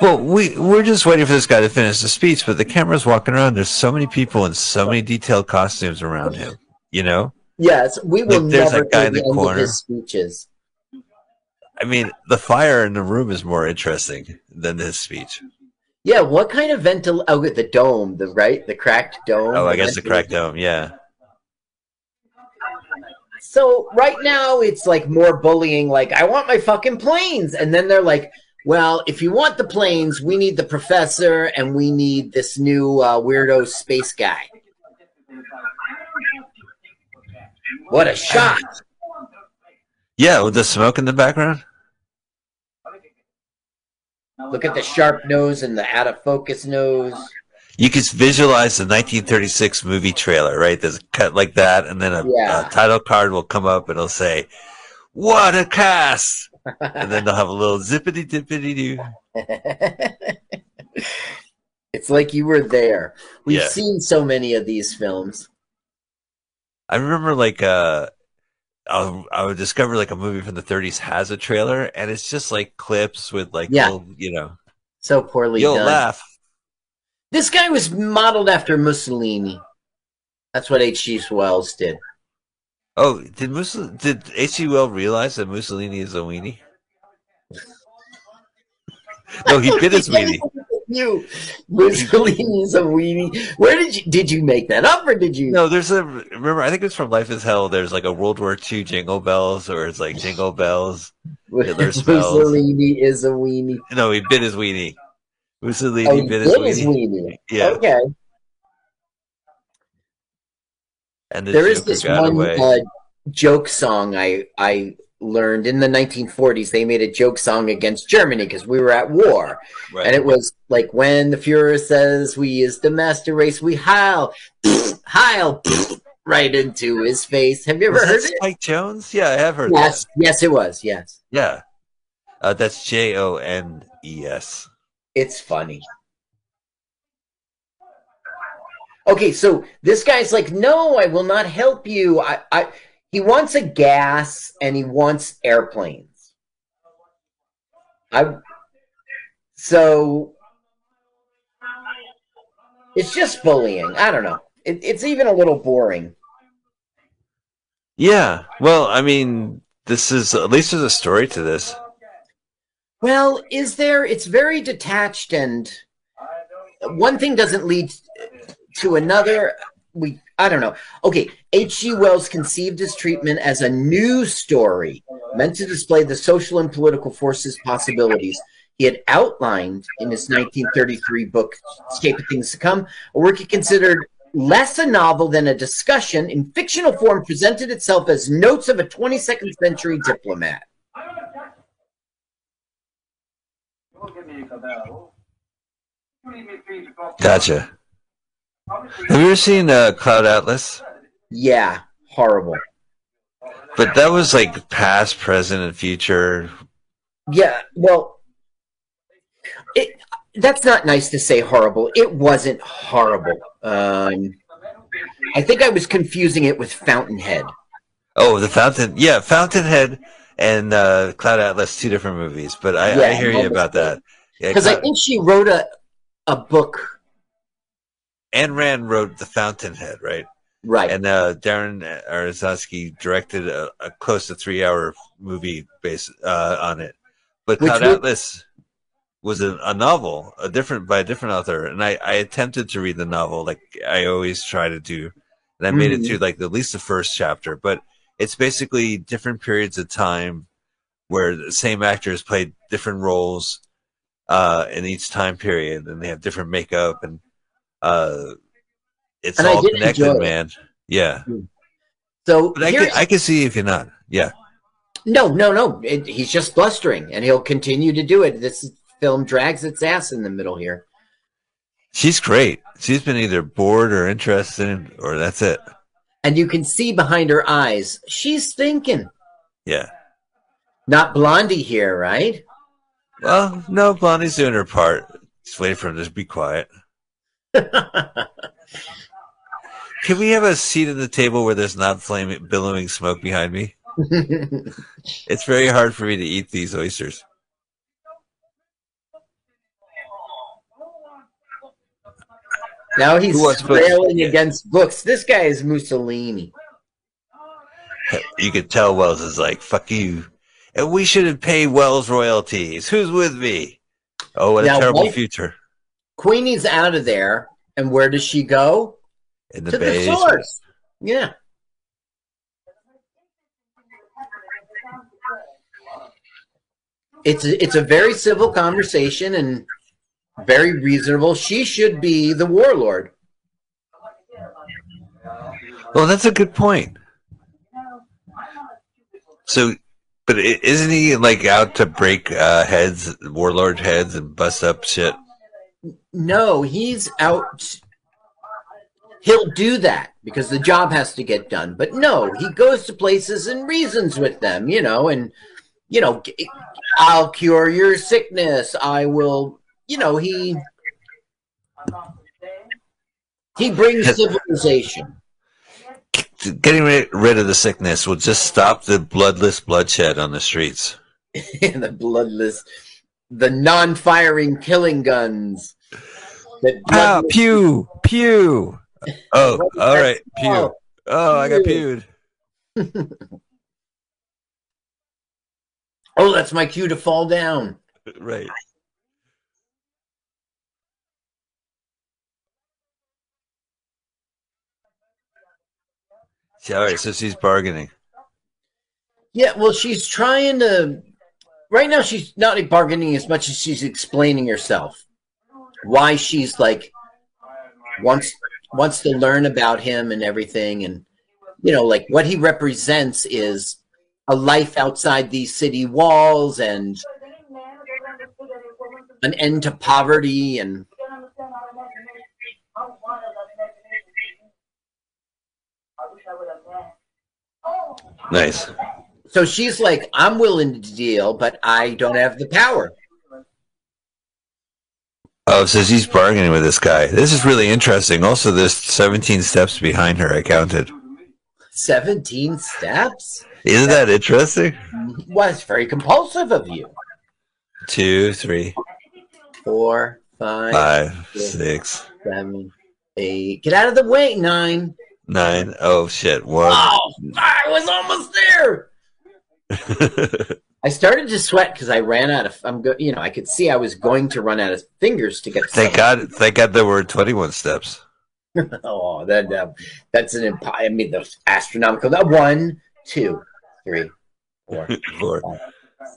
Well, we, we're just waiting for this guy to finish the speech, but the camera's walking around. There's so many people in so many detailed costumes around him, you know? Yes, we will like, there's never that guy in the, the corner. End of his speeches. I mean, the fire in the room is more interesting than his speech. Yeah, what kind of ventil? Oh, the dome, the right, the cracked dome. Oh, I guess the cracked dome. Yeah. So right now it's like more bullying, like, I want my fucking planes. And then they're like, well, if you want the planes, we need the professor and we need this new uh, weirdo space guy. What a shot. Yeah, with the smoke in the background. Look at the sharp nose and the out of focus nose. You could visualize the nineteen thirty-six movie trailer, right? There's a cut like that, and then a, yeah. a title card will come up, and it'll say, "What a cast!" And then they'll have a little zippity dippity doo. It's like you were there. We've yeah. seen so many of these films. I remember, like, uh, I'll, I would discover like a movie from the thirties has a trailer, and it's just like clips with like, yeah. little, you know, so poorly done. You'll laugh. This guy was modeled after Mussolini. That's what H G. Wells did. Oh, did Mussolini, did H G. Wells realize that Mussolini is a weenie? No, he bit his weenie. You, Mussolini is a weenie. Where did you did you make that up, or did you? No, there's a remember. I think it's from Life is Hell. There's like a World War Two Jingle Bells, or it's like Jingle Bells. Mussolini is a weenie. No, he bit his weenie. Mussolini oh, bit his weenie. weenie. Yeah. Okay. And the there is this one uh, joke song I I learned in the nineteen forties. They made a joke song against Germany because we were at war, right. and it was like, when the Fuhrer says we is the master race, we howl, howl right into his face. Have you ever was heard it? Spike Jones? Yeah, I have heard. Yes, that. yes, it was. Yes. Yeah, uh, that's J O N E S. It's funny. Okay, so this guy's like, no, I will not help you. I, I, he wants a gas and he wants airplanes. I, so it's just bullying. I don't know. It, it's even a little boring. Yeah. Well, I mean, this is at least there's a story to this. Well, is there? It's very detached, and one thing doesn't lead to another. We, I don't know. Okay, H G. Wells conceived his treatment as a new story meant to display the social and political forces possibilities he had outlined in his nineteen thirty-three book, Escape of Things to Come, a work he considered less a novel than a discussion. In fictional form, presented itself as notes of a twenty-second century diplomat. Gotcha. Have you ever seen uh, Cloud Atlas? Yeah, horrible. But that was like past, present, and future. Yeah, well, it, that's not nice to say horrible. It wasn't horrible. Um, I think I was confusing it with Fountainhead. Oh, the Fountain. Yeah, Fountainhead. And uh, Cloud Atlas, two different movies, but I, yeah, I hear you about that. Because yeah, I think she wrote a a book. Ayn Rand wrote The Fountainhead, right? Right. And uh, Darren Aronofsky directed a, a close to three hour movie based uh, on it. But Cloud Which Atlas was a, a novel, a different by a different author, and I, I attempted to read the novel, like I always try to do, and I made mm. it through like at least the first chapter, but. It's basically different periods of time where the same actors played different roles uh, in each time period, and they have different makeup, and uh, it's and all connected, man. Yeah. So but I, can, I can see if you're not. Yeah. No, no, no. It, he's just blustering, and he'll continue to do it. This film drags its ass in the middle here. She's great. She's been either bored or interested, or that's it. And you can see behind her eyes, she's thinking. Yeah. Not Blondie here, right? Well, no, Blondie's doing her part. Just wait for him to be quiet. Can we have a seat at the table where there's not flaming, billowing smoke behind me? It's very hard for me to eat these oysters. Now he's railing yeah. against books. This guy is Mussolini. You could tell Wells is like, fuck you. And we shouldn't pay Wells royalties. Who's with me? Oh, what now, a terrible what? future. Queenie's out of there. And where does she go? In the to basement. the source. Yeah. It's a, it's a very civil conversation and very reasonable. She should be the warlord. Well, that's a good point. So, but isn't he like out to break uh, heads, warlord heads, and bust up shit? No, he's out. He'll do that because the job has to get done. But no, he goes to places and reasons with them, you know, and, you know, I'll cure your sickness. I will, you know, he, he brings civilization. Getting rid of the sickness will just stop the bloodless bloodshed on the streets. The bloodless, the non-firing killing guns. Ah, pew, pew. Oh, all right, pew. Oh, I got pewed. Oh, that's my cue to fall down. Right. All right, so she's bargaining. Yeah, well, she's trying to... Right now, she's not bargaining as much as she's explaining herself. Why she's, like, wants... wants to learn about him and everything. And, you know, like what he represents is a life outside these city walls and an end to poverty. And nice. So she's like, I'm willing to deal, but I don't have the power. Oh, so she's bargaining with this guy. This is really interesting. Also, there's seventeen steps behind her, I counted. seventeen steps? Isn't that, that interesting? Well, it's very compulsive of you. Two, three. Four, five. Five, six, six. Seven, eight. Get out of the way, nine. Nine. Oh, shit. One. Oh, I was almost there. I started to sweat because I ran out of. I'm go, you know, I could see I was going to run out of fingers to get. Thank God! Thank God there were twenty-one steps. Oh, that uh, that's an imp. I mean, the astronomical. That one, two, three, four, four, five,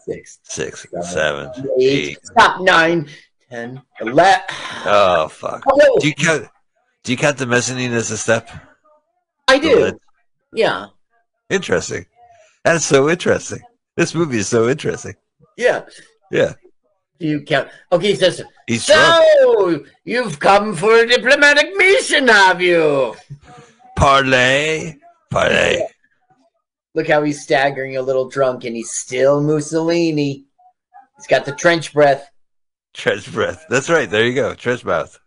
six, six, seven, seven eight, eight. Stop. Nine, ten, eleven. Oh fuck! Oh, do you count? Do you count the mezzanine as a step? I do. Yeah. Interesting. That's so interesting. This movie is so interesting. Yeah. Yeah. You count. Okay, he says, he's so drunk. You've come for a diplomatic mission, have you? Parley. Parley. Look how he's staggering a little drunk, and he's still Mussolini. He's got the trench breath. Trench breath. That's right. There you go. Trench mouth.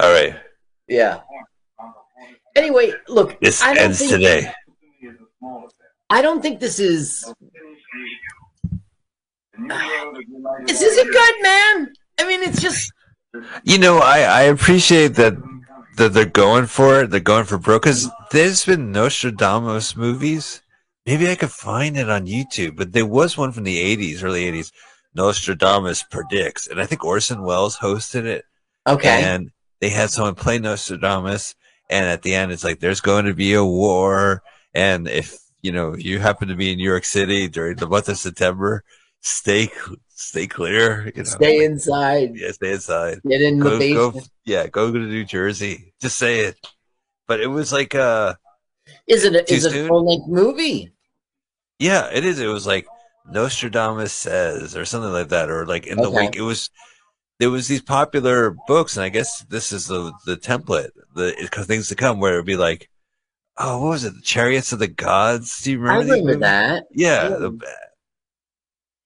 All right. Yeah. Anyway, look. This I don't ends think, today. I don't think this is. This isn't good, man. I mean, it's just. You know, I I appreciate that that they're going for it. They're going for broke because there's been Nostradamus movies. Maybe I could find it on YouTube, but there was one from the eighties, early eighties. Nostradamus predicts, and I think Orson Welles hosted it. Okay. And they had someone play Nostradamus, and at the end, it's like, there's going to be a war, and if, you know, you happen to be in New York City during the month of September, stay stay clear. You know? Stay inside. Yeah, stay inside. Get in go, the basement. Go, yeah, go to New Jersey. Just say it. But it was like a... Is it a, is it a full-length movie? Yeah, it is. It was like, Nostradamus says, or something like that, or like in okay. the week. It was... There was these popular books, and I guess this is the the template, the things to come, where it would be like, oh, what was it, the Chariots of the Gods? Do you remember, I remember that? Yeah, yeah. The,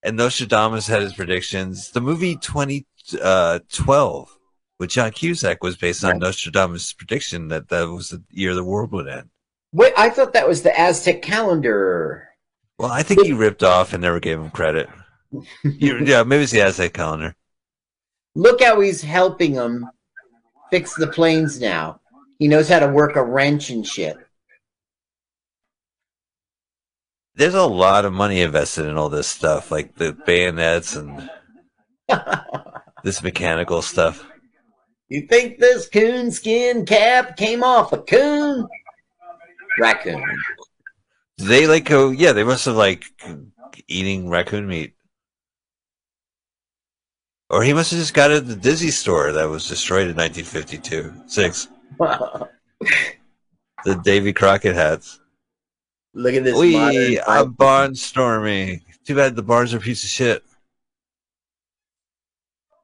and Nostradamus had his predictions. The movie twenty twelve with John Cusack was based on right. Nostradamus' prediction that that was the year the world would end. Wait, I thought that was the Aztec calendar. Well, I think he ripped off and never gave him credit. Yeah, maybe it's the Aztec calendar. Look how he's helping him fix the planes now. He knows how to work a wrench and shit. There's a lot of money invested in all this stuff, like the bayonets and this mechanical stuff. You think this coonskin cap came off a coon? Raccoon. They like go, yeah, they must have like eating raccoon meat. Or he must have just got it at the Disney store that was destroyed in nineteen fifty-two, six. The Davy Crockett hats. Look at this. We are barnstorming. Too bad the bars are a piece of shit.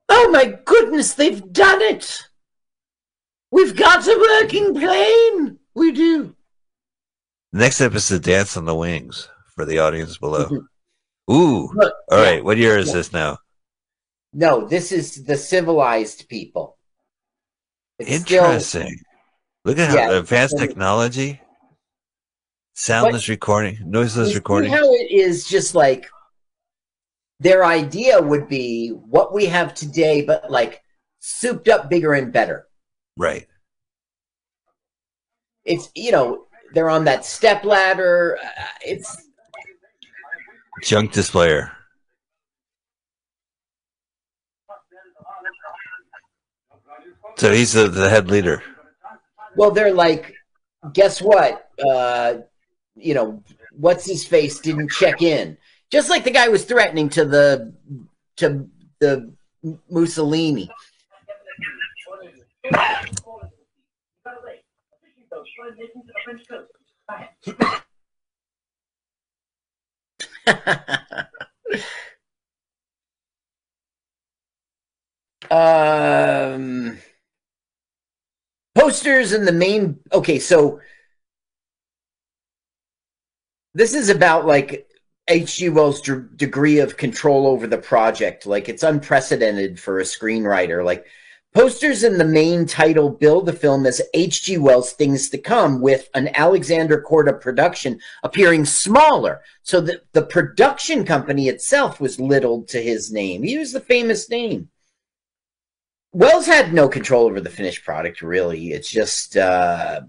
Oh my goodness, they've done it. We've got a working plane. We do. Next up is the dance on the wings for the audience below. Ooh. Look, all yeah, right, what year is yeah. this now? No, this is the civilized people. It's Interesting. Still, Look at yeah, how advanced technology, soundless recording, noiseless recording. How it is just like their idea would be what we have today, but like souped up, bigger and better. Right. It's, you know, they're on that step ladder. Uh, it's junk displayer. So he's the, the head leader. Well, they're like, guess what? Uh, you know, what's his face didn't check in. Just like the guy was threatening to the to the Mussolini. um. Posters in the main... Okay, so this is about, like, H G. Wells' d degree of control over the project. Like, it's unprecedented for a screenwriter. Like, posters in the main title bill the film as H G. Wells' Things to Come, with an Alexander Korda production appearing smaller. So that the production company itself was littled to his name. He was the famous name. Wells had no control over the finished product, really. It's just uh,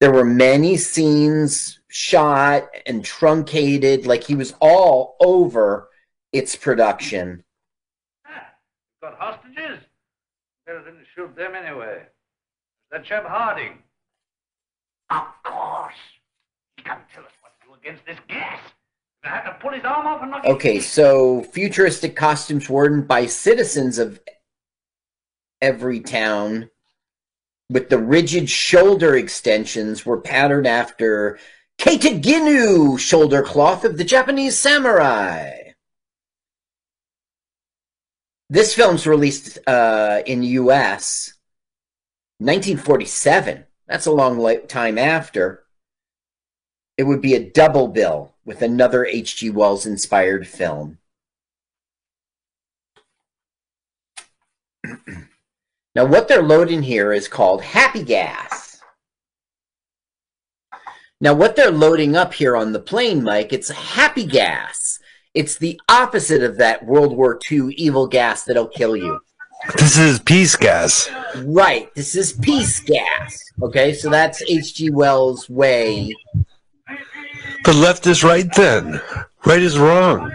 there were many scenes shot and truncated. Like, he was all over its production. Ah, got hostages? They didn't shoot them anyway. That chap Harding. Of course. He can't tell us what to do against this gas. I had to pull his arm off and knock him. Okay, so futuristic costumes worn by citizens of every town, with the rigid shoulder extensions, were patterned after kateginu shoulder cloth of the Japanese samurai. This film's released uh, in the U S nineteen forty-seven. That's a long time after. It would be a double bill with another H G. Wells-inspired film. Now, what they're loading here is called happy gas. Now, what they're loading up here on the plane, Mike, it's happy gas. It's the opposite of that World War Two evil gas that'll kill you. This is peace gas. Right. This is peace gas. Okay, so that's H G. Wells' way. The left is right then. Right is wrong.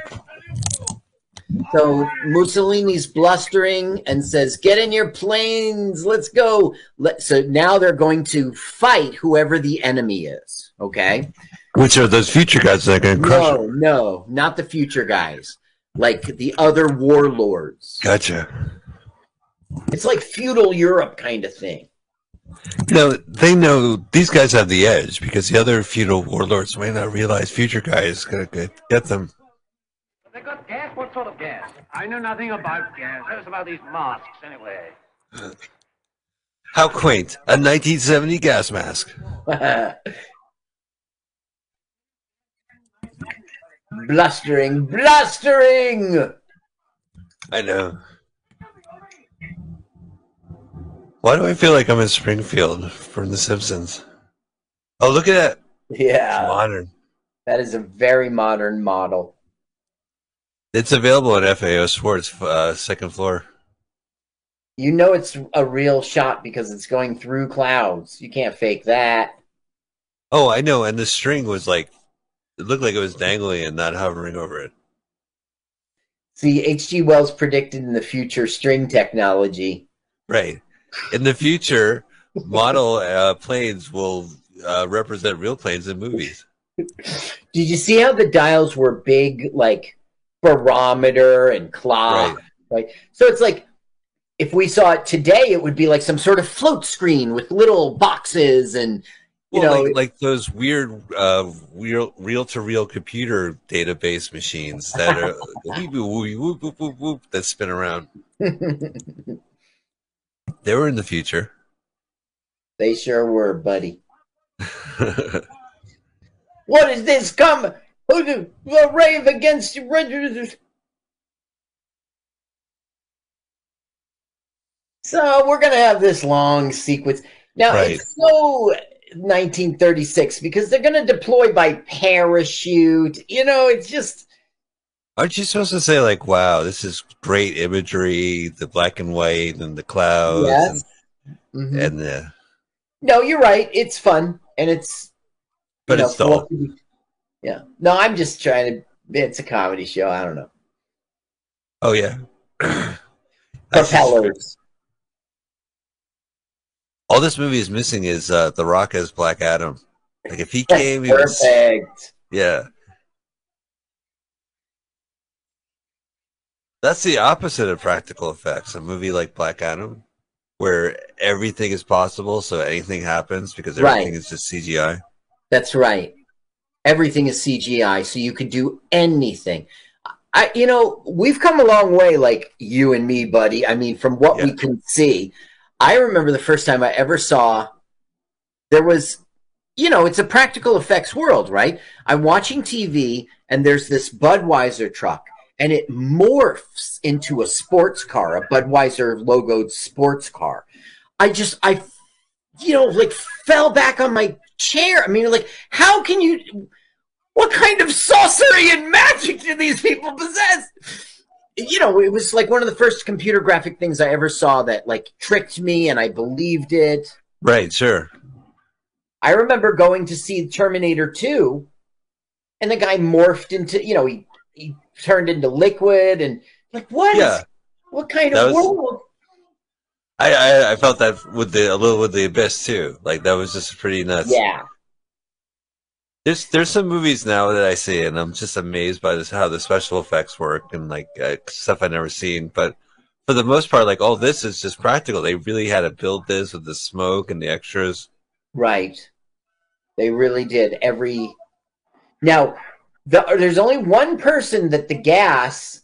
So Mussolini's blustering and says, get in your planes, let's go. So now they're going to fight whoever the enemy is, okay? Which are those future guys that are going to crush No, them? no, not the future guys. Like the other warlords. Gotcha. It's like feudal Europe kind of thing. You know, they know these guys have the edge because the other feudal warlords may not realize future guys is going to get them. They got gas? What sort of gas? I know nothing about gas. Tell us about these masks, anyway. How quaint. A nineteen seventy gas mask. Blustering, blustering! I know. Why do I feel like I'm in Springfield from The Simpsons? Oh, look at that. Yeah. It's modern. That is a very modern model. It's available at F A O Sports, uh, second floor. You know it's a real shot because it's going through clouds. You can't fake that. Oh, I know. And the string was like, it looked like it was dangling and not hovering over it. See, H G. Wells predicted in the future string technology. Right. In the future, model uh, planes will uh, represent real planes in movies. Did you see how the dials were big, like barometer and clock? Right. Right? So it's like, if we saw it today, it would be like some sort of float screen with little boxes and, you well, know. Like, like those weird uh, reel-to-reel computer database machines that are whoop, whoop, whoop, whoop, that spin around. They were in the future. They sure were, buddy. What is this? Come, who will rave against you? So we're going to have this long sequence. Now, right. It's so nineteen thirty-six because they're going to deploy by parachute. You know, it's just... Aren't you supposed to say, like, wow, this is great imagery, the black and white and the clouds? Yes. And, mm-hmm. and the... No, you're right. It's fun, and it's... But you know, it's dull. Yeah. No, I'm just trying to... It's a comedy show. I don't know. Oh, yeah. Propellers. All this movie is missing is uh, The Rock as Black Adam. Like, if he came... He perfect. Was, yeah. That's the opposite of practical effects. A movie like Black Adam, where everything is possible, so anything happens, because everything right. is just C G I. That's right. Everything is C G I, so you could do anything. I, you know, we've come a long way, like you and me, buddy. I mean, from what yeah. we can see. I remember the first time I ever saw, there was, you know, it's a practical effects world, right? I'm watching T V, and there's this Budweiser truck, and it morphs into a sports car, a Budweiser logoed sports car. I just, I, you know, like fell back on my chair. I mean, like, how can you, what kind of sorcery and magic do these people possess? You know, it was like one of the first computer graphic things I ever saw that like tricked me and I believed it. Right, sure. I remember going to see Terminator two and the guy morphed into, you know, he, he turned into liquid and like, what? Yeah. Is, what kind that of was... world? I, I, I felt that with the a little with the Abyss too. Like that was just pretty nuts. Yeah. There's there's some movies now that I see and I'm just amazed by this how the special effects work and like uh, stuff I've never seen. But for the most part, like all this is just practical. They really had to build this with the smoke and the extras. Right. They really did every. Now the, there's only one person that the gas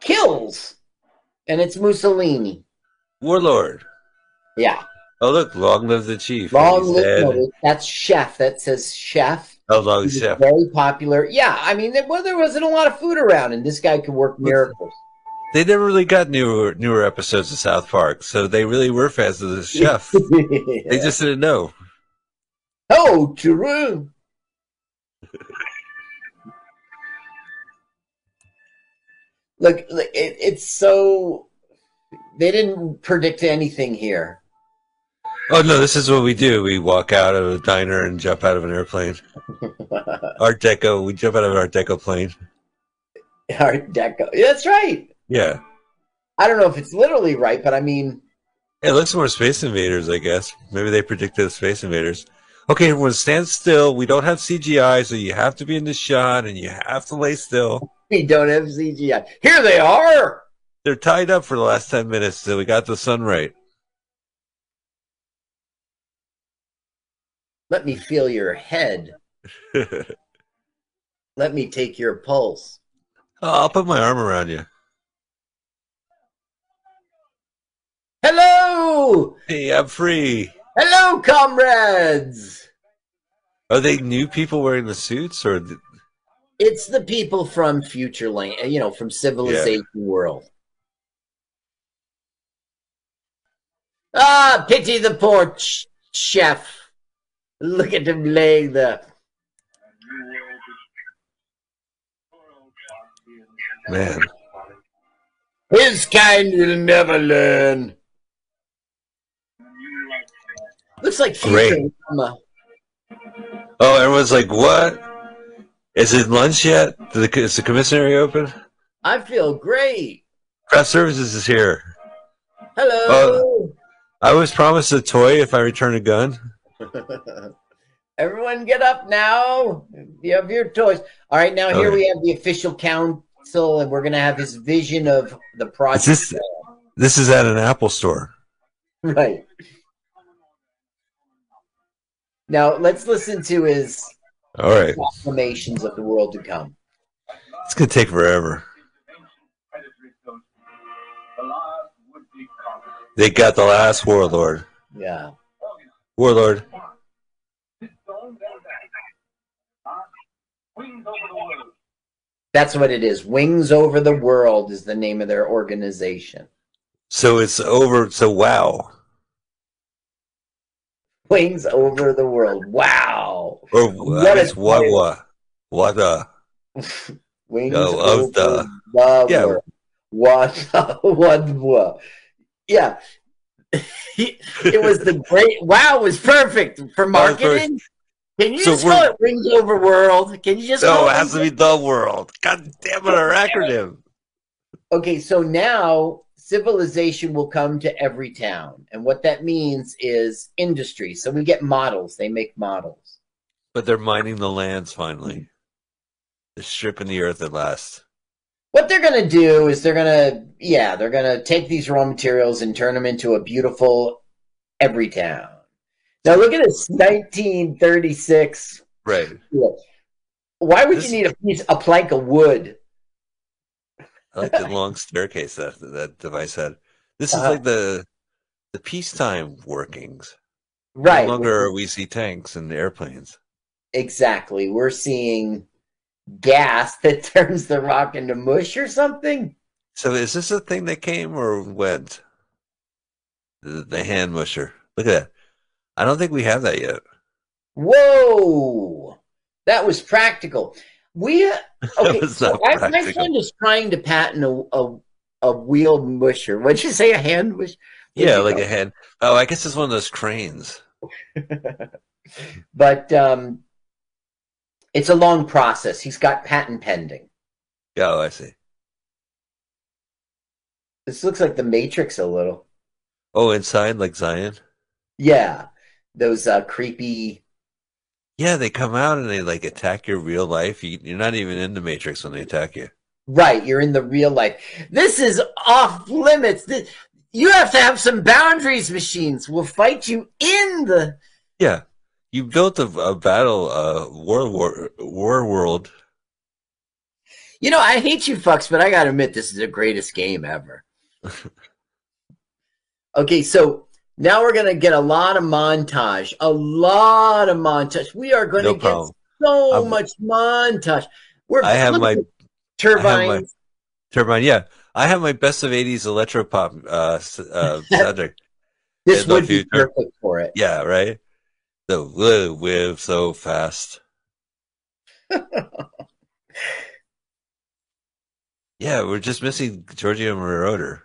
kills, and it's Mussolini. Warlord. Yeah. Oh, look, long live the chief. Long live, no, that's Chef. That says Chef. Oh, long Chef. Very popular. Yeah, I mean, well, there wasn't a lot of food around, and this guy could work miracles. They never really got newer, newer episodes of South Park, so they really were fans of the Chef. Yeah. They just didn't know. Oh, true. Look, look it, it's so... They didn't predict anything here. Oh, no, this is what we do. We walk out of a diner and jump out of an airplane. Art Deco. We jump out of an Art Deco plane. Art Deco. That's right. Yeah. I don't know if it's literally right, but I mean... It looks more Space Invaders, I guess. Maybe they predicted Space Invaders. Okay, everyone, stand still. We don't have C G I, so you have to be in the shot, and you have to lay still. We don't have C G I. Here they are! They're tied up for the last ten minutes, so we got the sun right. Let me feel your head. Let me take your pulse. Oh, I'll put my arm around you. Hello! Hey, I'm free. Hello, comrades! Are they new people wearing the suits, or... It's the people from future land, you know, from civilization yeah. world. Ah, pity the poor ch chef. Look at him laying there. Man. His kind will never learn. Looks like great. Mama. Oh, everyone's like, what? Is it lunch yet? Is the commissary open? I feel great. Craft services is here. Hello. Uh, I was promised a toy if I return a gun. Everyone get up now. You have your toys. All right, now here okay. we have the official council, and we're going to have his vision of the project. Is this, this is at an Apple store. Right. Now, let's listen to his All right. proclamations of the world to come. It's going to take forever. They got the last warlord. Yeah. Warlord. That's what it is. Wings Over the World is the name of their organization. So it's over. So wow. Wings Over the World. Wow. Or what is Wawa? What the? Wings no, of over the, the yeah. world. What the? What the? Yeah. It was the great. Wow, was perfect for marketing. Can you so just call it Wings Over World? Can you just no, call it? No, it has to be the world. God damn it, our acronym. Okay, so now civilization will come to every town. And what that means is industry. So we get models. They make models. But they're mining the lands finally. They're stripping the earth at last. What they're going to do is they're going to, yeah, they're going to take these raw materials and turn them into a beautiful every town. Now look at this nineteen thirty-six. Right. Why would this, you need a piece, a plank of wood? I like the long staircase that that device had. This is uh, like the the peacetime workings. Right. No longer we see tanks and airplanes. Exactly. We're seeing gas that turns the rock into mush or something. So is this a thing that came or went? The, the hand musher. Look at that. I don't think we have that yet. Whoa, that was practical. We okay. So I, practical. My friend is trying to patent a a, a wheeled musher. What'd you say? A hand musher? Yeah, like know? a hand. Oh, I guess it's one of those cranes. But um, it's a long process. He's got patent pending. Oh, I see. This looks like the Matrix a little. Oh, inside like Zion. Yeah. Those uh, creepy... Yeah, they come out and they like attack your real life. You, you're not even in the Matrix when they attack you. Right, you're in the real life. This is off limits. This, you have to have some boundaries, machines. We'll fight you in the... Yeah, you built a, a battle, uh, war, war, war world. You know, I hate you fucks, but I gotta admit this is the greatest game ever. Okay, so... Now we're going to get a lot of montage, a lot of montage. We are going no to problem. get so I'm, much montage. We're I have my turbine. I have my, turbine, yeah. I have my best of eighties electropop uh, uh, subject. This would be future. perfect for it. Yeah, right? The whiv, whiv so fast. Yeah, we're just missing Giorgio Moroder.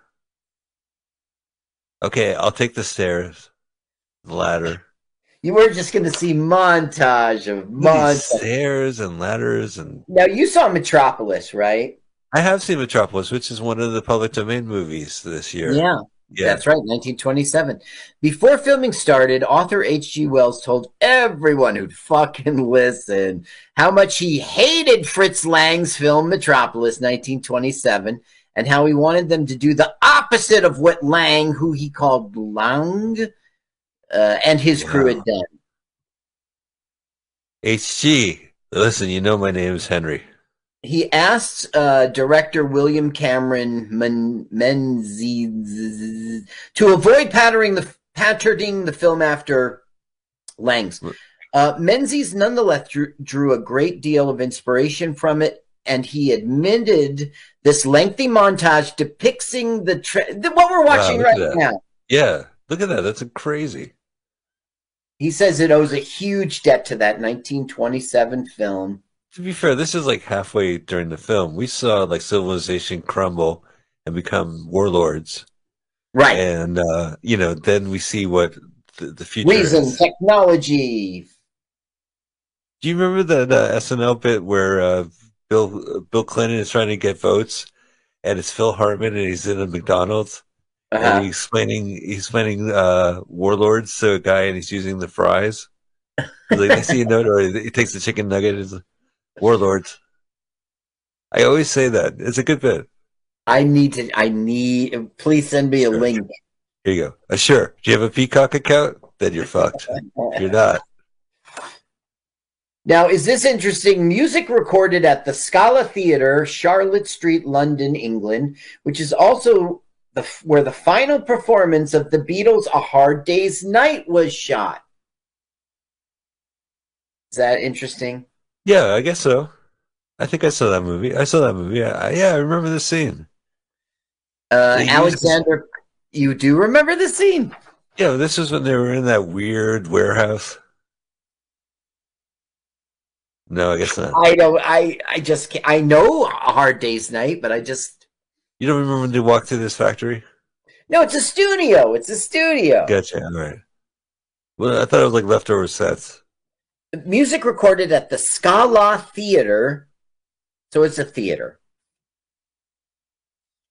Okay, I'll take the stairs, the ladder. You were just going to see montage of montage. Stairs and ladders. And now, you saw Metropolis, right? I have seen Metropolis, which is one of the public domain movies this year. Yeah, yeah. That's right, nineteen twenty-seven. Before filming started, author H G Wells told everyone who'd fucking listen how much he hated Fritz Lang's film Metropolis, nineteen twenty-seven, and how he wanted them to do the opposite of what Lang, who he called Lang, uh, and his wow. crew had done. H G, listen, you know my name is Henry. He asked uh, director William Cameron Men Menzies to avoid patterning the, patterning the film after Lang's. Uh, Menzies nonetheless drew, drew a great deal of inspiration from it, and he admitted this lengthy montage depicting the, the what we're watching wow, right now. Yeah, look at that. That's a crazy. He says it owes a huge debt to that nineteen twenty-seven film. To be fair, this is like halfway during the film. We saw like civilization crumble and become warlords. Right. And, uh, you know, then we see what the, the future Reason, is. technology. Do you remember that uh, S N L bit where... Uh, Bill Bill Clinton is trying to get votes, and it's Phil Hartman, and he's in a McDonald's, Uh-huh. And he's explaining he's explaining uh, warlords to a guy, and he's using the fries. He's like, I see a note, or he takes the chicken nugget. It's like, warlords. I always say that. It's a good bit. I need to. I need. Please send me a sure. link. Here you go. Uh, sure. Do you have a Peacock account? Then you're fucked. You're not. Now, is this interesting? Music recorded at the Scala Theatre, Charlotte Street, London, England, which is also the where the final performance of the Beatles' "A Hard Day's Night" was shot. Is that interesting? Yeah, I guess so. I think I saw that movie. I saw that movie. I, yeah, I remember the scene. Uh, Alexander, used... you do remember the scene? Yeah, this was when they were in that weird warehouse. No, I guess not. I don't. I I just can't. I know A Hard Day's Night, but I just. You don't remember when they walked through this factory? No, it's a studio. It's a studio. Gotcha. All right. Well, I thought it was like leftover sets. Music recorded at the Scala Theater. So it's a theater.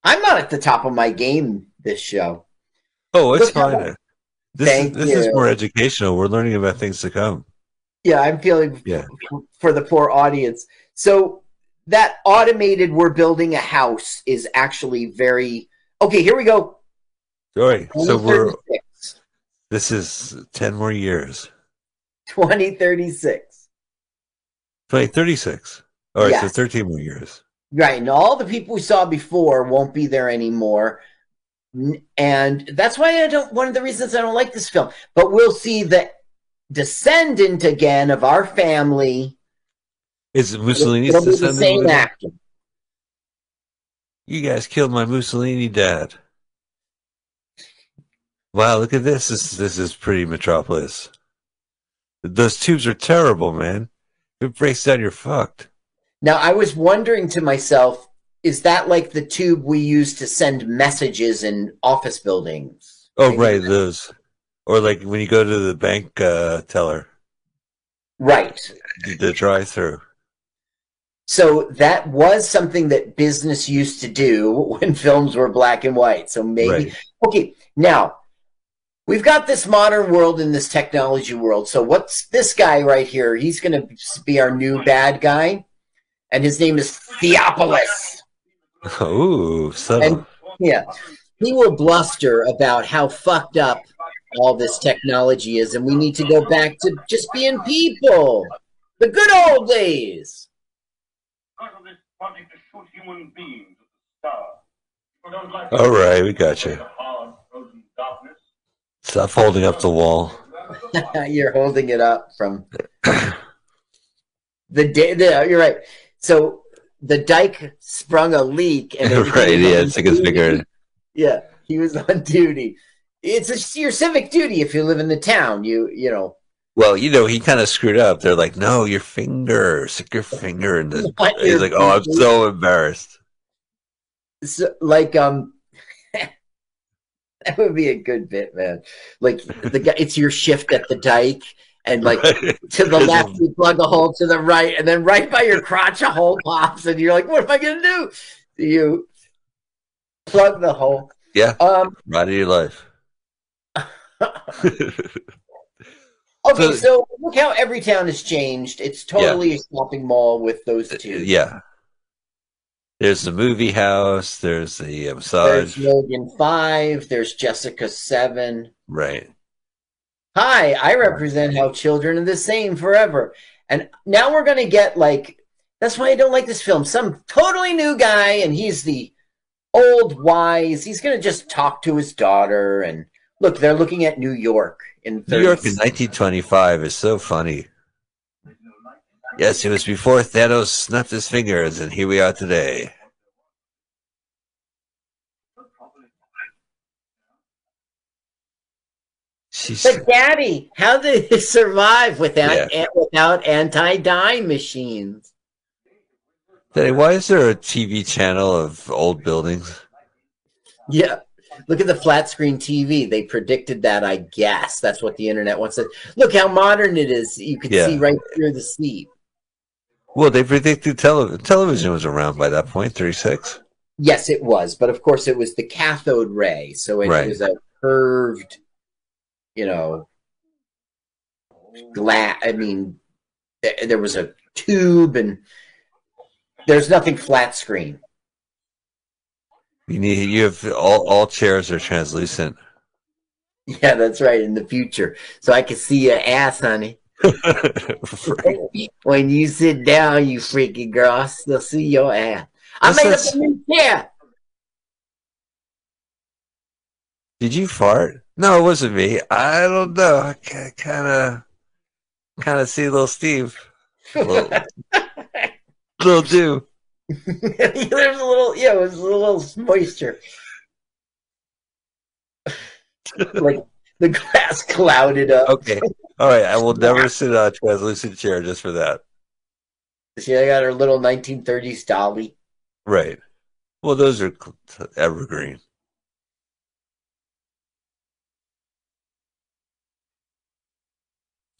I'm not at the top of my game this show. Oh, it's fine. This, Thank is, this you. is more educational. We're learning about things to come. Yeah, I'm feeling yeah. for the poor audience. So that automated "we're building a house" is actually very... Okay, here we go. All right. So we're... This is ten more years. twenty thirty-six. twenty thirty-six. All right, yeah. So thirteen more years. Right, and all the people we saw before won't be there anymore. And that's why I don't, one of the reasons I don't like this film. But we'll see the descendant again of our family. Is it Mussolini's it'll, it'll descendant? The same actor. You guys killed my Mussolini dad. Wow, look at this. This, this is pretty Metropolis. Those tubes are terrible, man. If it breaks down, you're fucked. Now, I was wondering to myself, is that like the tube we use to send messages in office buildings? Oh, right, those. Or like when you go to the bank uh, teller. Right. The drive-through. So that was something that business used to do when films were black and white. So maybe. Right. Okay, now. We've got this modern world and this technology world. So what's this guy right here? He's going to be our new bad guy. And his name is Theopolis. Ooh, so. And, yeah. He will bluster about how fucked up all this technology is. And we need to go back to just being people. The good old days. Because of this project to shoot human beings at the stars. All right, we got you. Stop holding up the wall. You're holding it up from the day. The, you're right. So the dike sprung a leak, and right, yeah, it's like a figure. Yeah, he was on duty. It's a, your civic duty if you live in the town. You, you know. Well, you know, he kind of screwed up. They're like, no, your finger, stick your finger in the. What, he's like, oh, I'm so embarrassed. So, like, um. That would be a good bit, man. Like the guy, it's your shift at the dike, and like right. to the left you plug a hole, to the right, and then right by your crotch a hole pops, and you're like, "What am I gonna do?" You plug the hole. Yeah. Um, right of your life. Okay, so, so look how every town has changed. It's totally yeah. a shopping mall with those two. Yeah. There's the movie house. There's the massage. There's Logan five. There's Jessica seven. Right. Hi, I represent how children are the same forever. And now we're going to get like, that's why I don't like this film. Some totally new guy, and he's the old wise. He's going to just talk to his daughter. And look, they're looking at New York. In New York in nineteen twenty-five is so funny. Yes, it was before Thanos snapped his fingers, and here we are today. She's... But, Daddy, how did they survive without yeah. without anti-dye machines? Daddy, why is there a T V channel of old buildings? Yeah. Look at the flat screen T V. They predicted that, I guess. That's what the internet wants to... Look how modern it is. You can yeah. see right through the seat. Well, they predicted television. Television was around by that point, thirty-six. Yes, it was. But of course, it was the cathode ray. So it right. was a curved, you know, glass. I mean, th there was a tube, and there's nothing flat screen. You need, you have all, all chairs are translucent. Yeah, that's right. In the future. So I can see your ass, honey. When you sit down, you freaky girl, I still see your ass. I this made is... up a new chair. Did you fart? No, it wasn't me. I don't know. I kind of, kind of see little Steve, little, little dude. There's a little, yeah, it was a little moisture, like the glass clouded up. Okay, all right. I will never sit on a translucent chair just for that. See, I got her little nineteen thirties dolly. Right. Well, those are evergreen.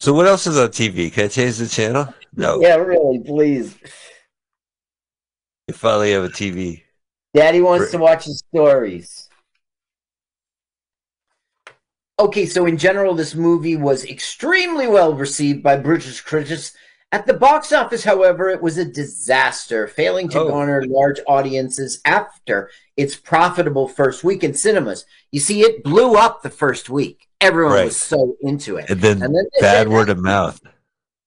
So what else is on T V? Can I change the channel? No. Yeah, really, please. You finally have a T V. Daddy wants to watch the stories. Okay, so in general, this movie was extremely well received by British critics. At the box office, however, it was a disaster, failing to oh. garner large audiences after its profitable first week in cinemas. You see, it blew up the first week. Everyone right. was so into it. And then, and then bad word of mouth.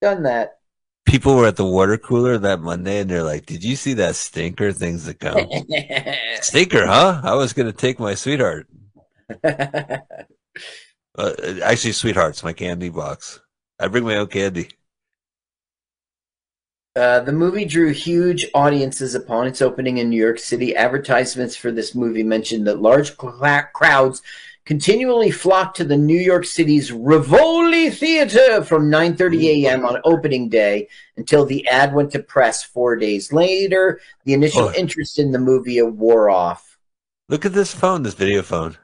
Done that. People were at the water cooler that Monday, and they're like, did you see that stinker, Things That Come? Stinker, huh? I was going to take my sweetheart. uh, actually, sweethearts, my candy box. I bring my own candy. Uh, the movie drew huge audiences upon its opening in New York City. Advertisements for this movie mentioned that large crowds continually flocked to the New York City's Rivoli Theater from nine thirty a m on opening day until the ad went to press four days later. The initial oh. interest in the movie wore off. Look at this phone, this video phone,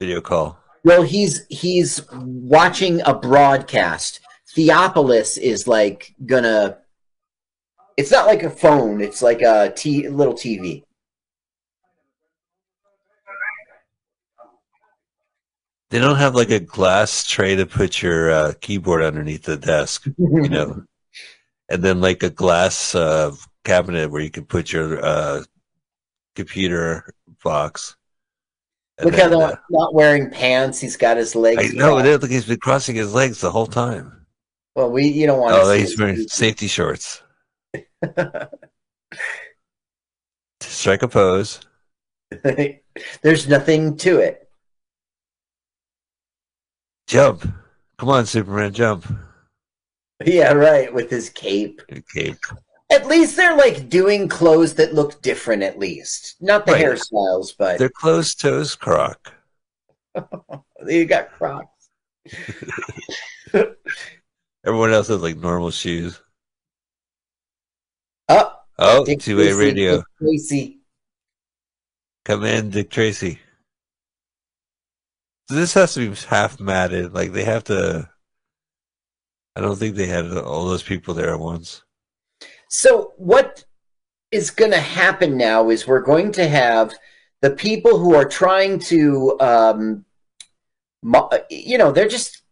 video call. Well, he's he's watching a broadcast. Theopolis is like gonna. It's not like a phone. It's like a t little T V. They don't have like a glass tray to put your uh, keyboard underneath the desk, you know, and then like a glass uh, cabinet where you can put your uh, computer box. Look how they're uh, not wearing pants. He's got his legs. I know. Look, he's been crossing his legs the whole time. Well, we you don't want. Oh, to he's wearing safety shorts. Strike a pose. There's nothing to it. Jump. Come on, Superman, jump. Yeah, right, with his cape. Cape. At least they're like doing clothes that look different, at least. Not the right. hairstyles, but they're closed toes croc. You got crocs. Everyone else has like normal shoes. Oh, oh two-way radio. Dick Tracy. Come in, Dick Tracy. So this has to be half matted. Like, they have to... I don't think they had all those people there at once. So what is going to happen now is we're going to have the people who are trying to... Um, you know, they're just...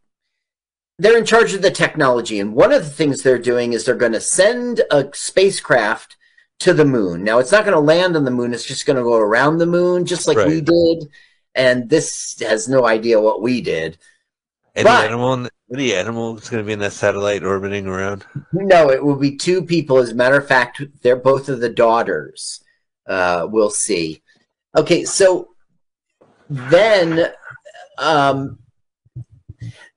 They're in charge of the technology, and one of the things they're doing is they're going to send a spacecraft to the moon. Now, it's not going to land on the moon. It's just going to go around the moon, just like right. we did, and this has no idea what we did. Any but, animal, any animal is going to be in that satellite orbiting around? No, it will be two people. As a matter of fact, they're both of the daughters. Uh, we'll see. Okay, so then... Um,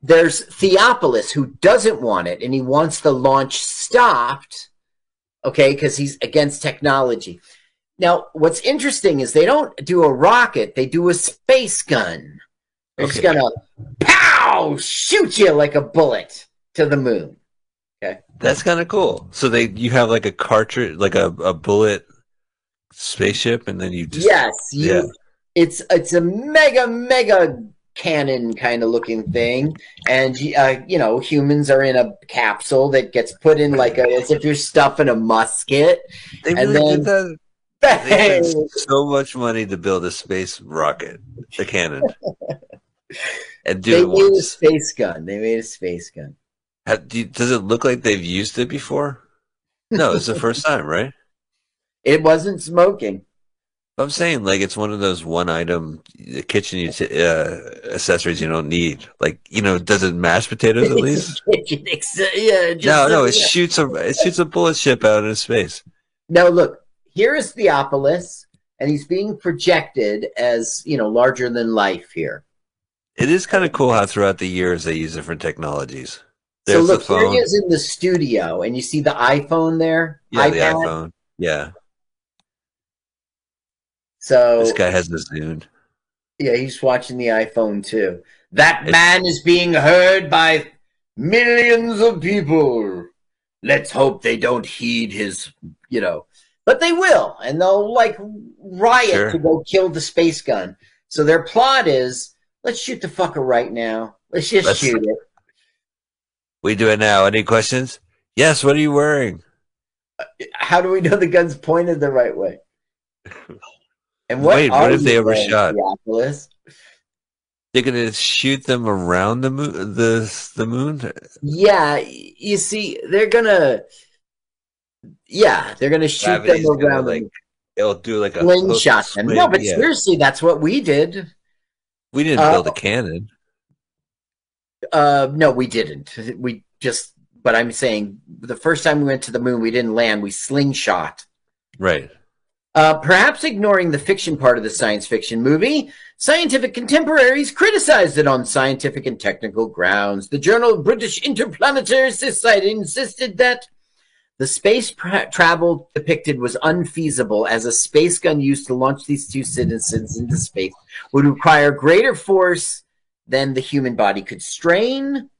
There's Theopolis, who doesn't want it, and he wants the launch stopped, okay, because he's against technology. Now, what's interesting is they don't do a rocket. They do a space gun. They're okay. just going to, pow, shoot you like a bullet to the moon. Okay, that's kind of cool. So they, you have like a cartridge, like a, a bullet spaceship, and then you just... Yes. You, yeah. It's, it's a mega, mega... cannon kind of looking thing, and uh, you know, humans are in a capsule that gets put in like a, as if you're stuffing a musket. They really and then, did that. They spent so much money to build a space rocket, a cannon, and do they it made once. a space gun. They made a space gun. How, do you, does it look like they've used it before? No, it's the first time, right? It wasn't smoking. I'm saying, like, it's one of those one-item kitchen uh, accessories you don't need. Like, you know, does it mash potatoes at least? yeah, just, no, no, it yeah. shoots a it shoots a bullet ship out into space. Now, look, here is Theophilus, and he's being projected as, you know, larger than life here. It is kind of cool how throughout the years they use different technologies. There's so, look, the phone. Here he is in the studio, and you see the iPhone there? Yeah, iPad. the iPhone, yeah. So, this guy has the Zune. Yeah, he's watching the iPhone too. That it's, man is being heard by millions of people. Let's hope they don't heed his, you know. But they will, and they'll, like, riot sure. to go kill the space gun. So their plot is, let's shoot the fucker right now. Let's just let's, shoot it. We do it now. Any questions? Yes, what are you wearing? How do we know the gun's pointed the right way? And what Wait, what if they overshot? Theophilus? They're gonna shoot them around the moon. The the moon. Yeah, you see, they're gonna. Yeah, they're gonna shoot Gravity's them around. Gonna, like, it'll do like a slingshot them. No, but yeah. seriously, that's what we did. We didn't uh, build a cannon. Uh, no, we didn't. We just. But I'm saying, the first time we went to the moon, we didn't land. We slingshot. Right. Uh, perhaps ignoring the fiction part of the science fiction movie, scientific contemporaries criticized it on scientific and technical grounds. The Journal of British Interplanetary Society insisted that the space travel depicted was unfeasible, as a space gun used to launch these two citizens into space would require greater force than the human body could strain.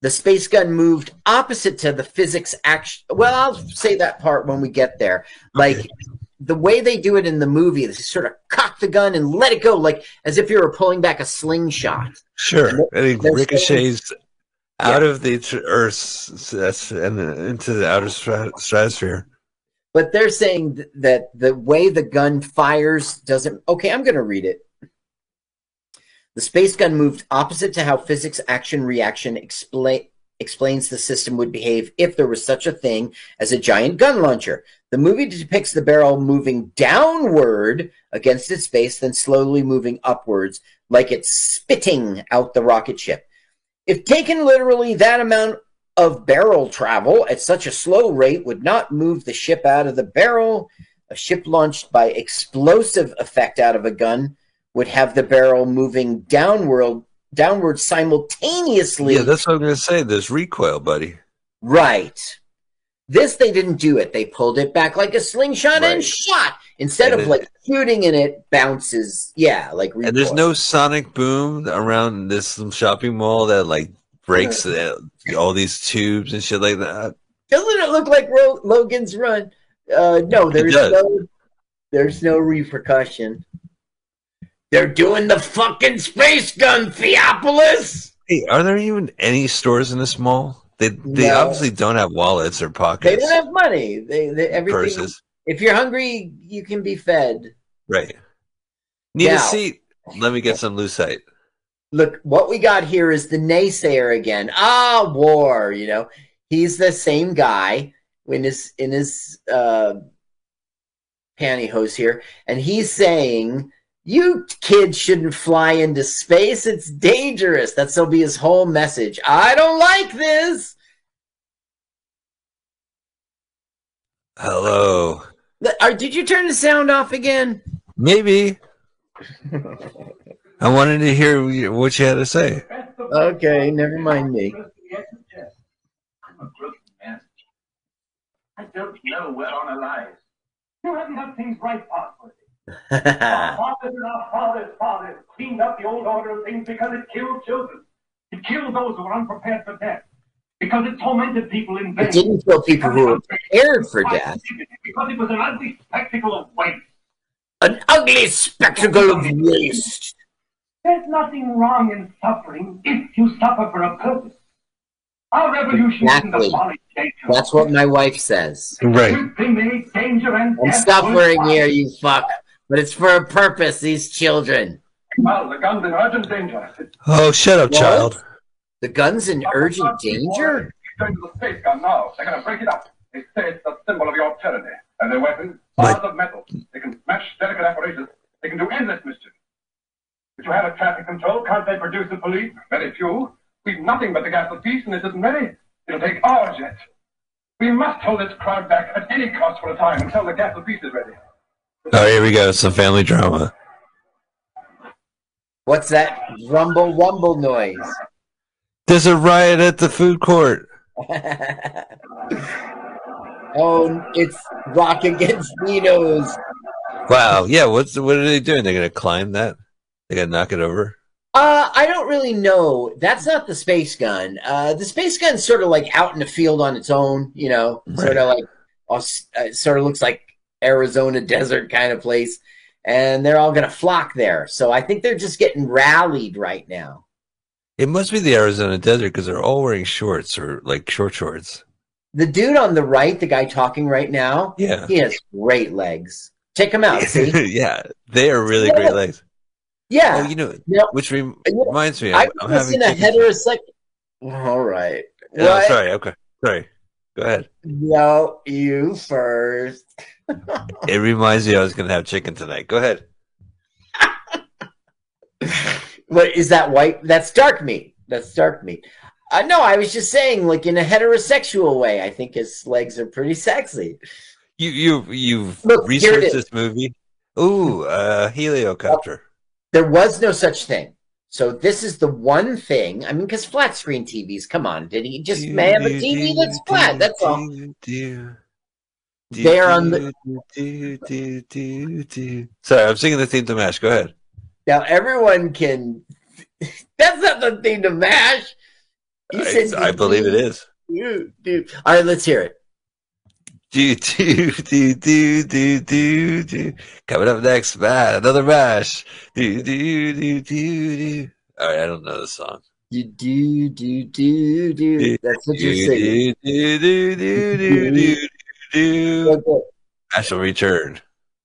The space gun moved opposite to the physics action. Well, I'll say that part when we get there. Like... Okay. The way they do it in the movie is sort of cock the gun and let it go, like as if you were pulling back a slingshot. Sure, and it ricochets out yeah. of the Earth and into the outer stratosphere. But they're saying that the way the gun fires doesn't... Okay, I'm going to read it. The space gun moved opposite to how physics action-reaction explains... explains the system would behave if there was such a thing as a giant gun launcher. The movie depicts the barrel moving downward against its base, then slowly moving upwards, like it's spitting out the rocket ship. If taken literally, that amount of barrel travel at such a slow rate would not move the ship out of the barrel. A ship launched by explosive effect out of a gun would have the barrel moving downward Downward simultaneously. Yeah, that's what I'm going to say. There's recoil, buddy. Right. This, they didn't do it. They pulled it back like a slingshot right. and shot. Instead and of, it, like, shooting and it bounces. Yeah, like recoil. And there's no sonic boom around this shopping mall that, like, breaks uh, all these tubes and shit like that. Doesn't it look like Ro Logan's Run? Uh, no, there's no, there's no repercussion. They're doing the fucking space gun, Theophilus! Hey, are there even any stores in this mall? They they no. obviously don't have wallets or pockets. They don't have money. They, they everything. Purses. If you're hungry, you can be fed. Right. Need now, a seat? Let me get some lucite. Look, what we got here is the naysayer again. Ah, war. You know, he's the same guy in his in his uh, pantyhose here, and he's saying, you kids shouldn't fly into space. It's dangerous. That'll be his whole message. I don't like this. Hello. Or did you turn the sound off again? Maybe. I wanted to hear what you had to say. Okay, never mind me. I'm a broken man. I don't know where on alive. You haven't got things right, Arthur. Our fathers and our fathers' fathers cleaned up the old order of things because it killed children. It killed those who were unprepared for death. Because it tormented people in vain. It didn't kill people who were prepared for death. Because it was an ugly spectacle of waste. An ugly spectacle of waste. There's nothing wrong in suffering if you suffer for a purpose. Our revolution exactly. Is a danger. That's what my wife says. Right. And stop wearing here, you fuck. But it's for a purpose, these children. Well, the gun's in urgent danger. Oh, shut up, what? Child. The gun's in stop urgent danger? They're going to the space gun now. They're going to break it up. They say it's the symbol of your tyranny. And their weapons, bars of metal. They can smash delicate apparatus. They can do endless mischief. But you have a traffic control. Can't they produce the police? Very few. We've nothing but the gas of peace, and it isn't ready. It'll take hours yet. We must hold this crowd back at any cost for a time until the gas of peace is ready. Oh, here we go. It's a family drama. What's that rumble wumble noise? There's a riot at the food court. Oh, it's Rock Against Beatles. Wow. Yeah. What's what are they doing? They're gonna climb that. They gotta knock it over. Uh, I don't really know. That's not the space gun. Uh, the space gun's sort of like out in the field on its own. You know, right. sort of like uh, sort of looks like Arizona desert kind of place, and they're all gonna flock there. So I think they're just getting rallied right now. It must be the Arizona desert because they're all wearing shorts or like short shorts. The dude on the right, the guy talking right now, yeah, he has great legs. Check him out, see? Yeah, they are really yeah. great legs. Yeah, oh, you know, you know which re reminds me, I I'm having a heterosexual. All right. No, what? Sorry. Okay. Sorry. Go ahead. No, you first. It reminds me I was going to have chicken tonight. Go ahead. What is that white? That's dark meat. That's dark meat. Uh, no, I was just saying, like in a heterosexual way, I think his legs are pretty sexy. You you you've Look, researched this movie. Ooh, uh, heliocopter. There was no such thing. So this is the one thing. I mean, because flat screen T Vs. Come on, did he just do, man do, a T V do, that's do, flat? That's do, all. Do, do, They're do, on the. Do, do, do, do. Sorry, I'm singing the theme to MASH. Go ahead. Now everyone can. That's not the theme to MASH. Said, I, I believe it is. Do, do. All right, let's hear it. Do, do, do, do, do, do, do. Coming up next, man, another MASH. Do, do, do, do, do. All right, I don't know the song. You do, do, do, do. That's what you're saying. Do, do, do, do, do, do, do. I shall return.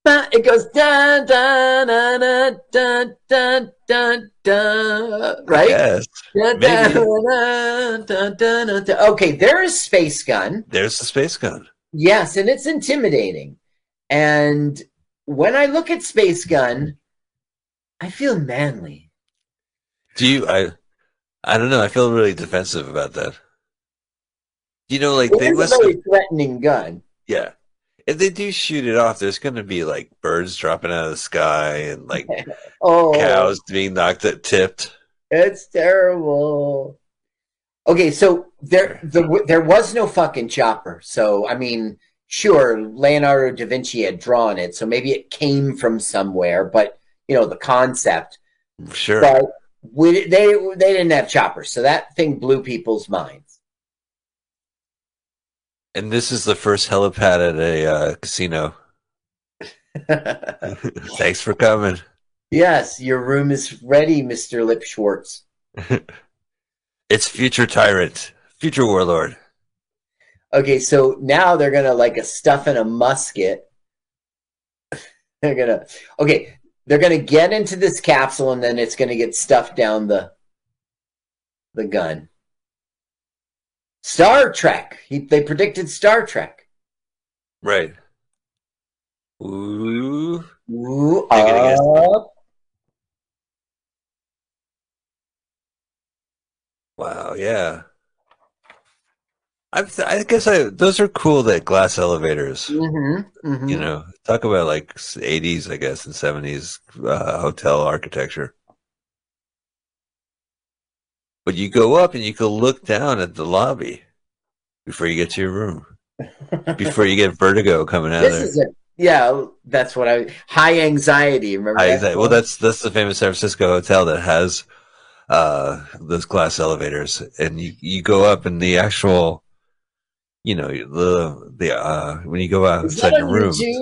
It goes da da da da da da da da. Right? Yes. Da, da, da, da, da, da. Okay, there is space gun. There's the space gun. Yes, and it's intimidating. And when I look at space gun, I feel manly. Do you? I. I don't know. I feel really defensive about that. You know, like it they must. It's a very threatening gun. Yeah. If they do shoot it off, there's going to be like birds dropping out of the sky and like oh, cows being knocked at tipped. It's terrible. Okay, so there the, there was no fucking chopper. So, I mean, sure, Leonardo da Vinci had drawn it, so maybe it came from somewhere, but, you know, the concept. Sure. But we, they, they didn't have choppers, so that thing blew people's minds. And this is the first helipad at a uh, casino. Thanks for coming. Yes, your room is ready, Mister Lip Schwartz. It's future tyrant, future warlord. Okay, so now they're gonna like a stuff in a musket. They're gonna okay. They're gonna get into this capsule, and then it's gonna get stuffed down the the gun. Star Trek. He, they predicted Star Trek. Right. Ooh. Ooh, up. Wow, yeah. I I guess I those are cool, that glass elevators. Mm-hmm, mm-hmm. You know, talk about like eighties, I guess, and seventies uh, hotel architecture. But you go up and you can look down at the lobby before you get to your room, before you get vertigo coming out this of there. Is a, yeah, that's what I high anxiety. Remember? High anxiety. Well, that's that's the famous San Francisco hotel that has uh, those glass elevators, and you you go up and the actual, you know, the the uh, when you go outside your room. YouTube?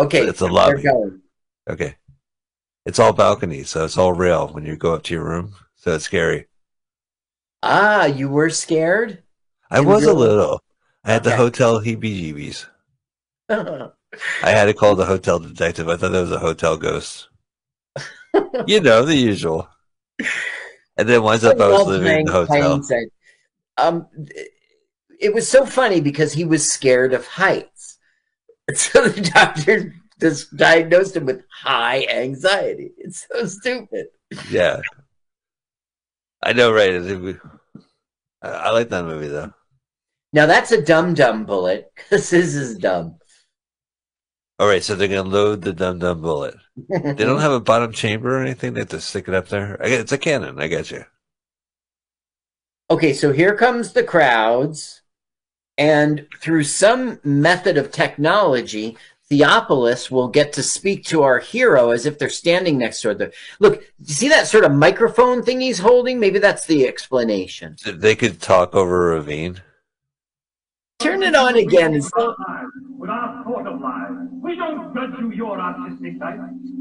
Okay, it's a lobby. Okay. It's all balcony, so it's all rail when you go up to your room. So it's scary. Ah, you were scared? I you was really? a little. I had okay. the hotel heebie-jeebies. I had to call the hotel detective. I thought that was a hotel ghost. You know, the usual. And then once up I was living in the hotel. Um, it was so funny because he was scared of heights. So the doctor just diagnosed him with high anxiety. It's so stupid. Yeah. I know, right? I like that movie, though. Now, that's a dum-dum bullet, because his is dumb. All right, so they're going to load the dum-dum bullet. They don't have a bottom chamber or anything? They have to stick it up there? I guess it's a cannon. I got you. Okay, so here comes the crowds. And through some method of technology, Theophilus will get to speak to our hero as if they're standing next to her. Look, you see that sort of microphone thing he's holding? Maybe that's the explanation. They could talk over a ravine. Turn it on again. Without thought of lies, we don't grudge you your artistic sight.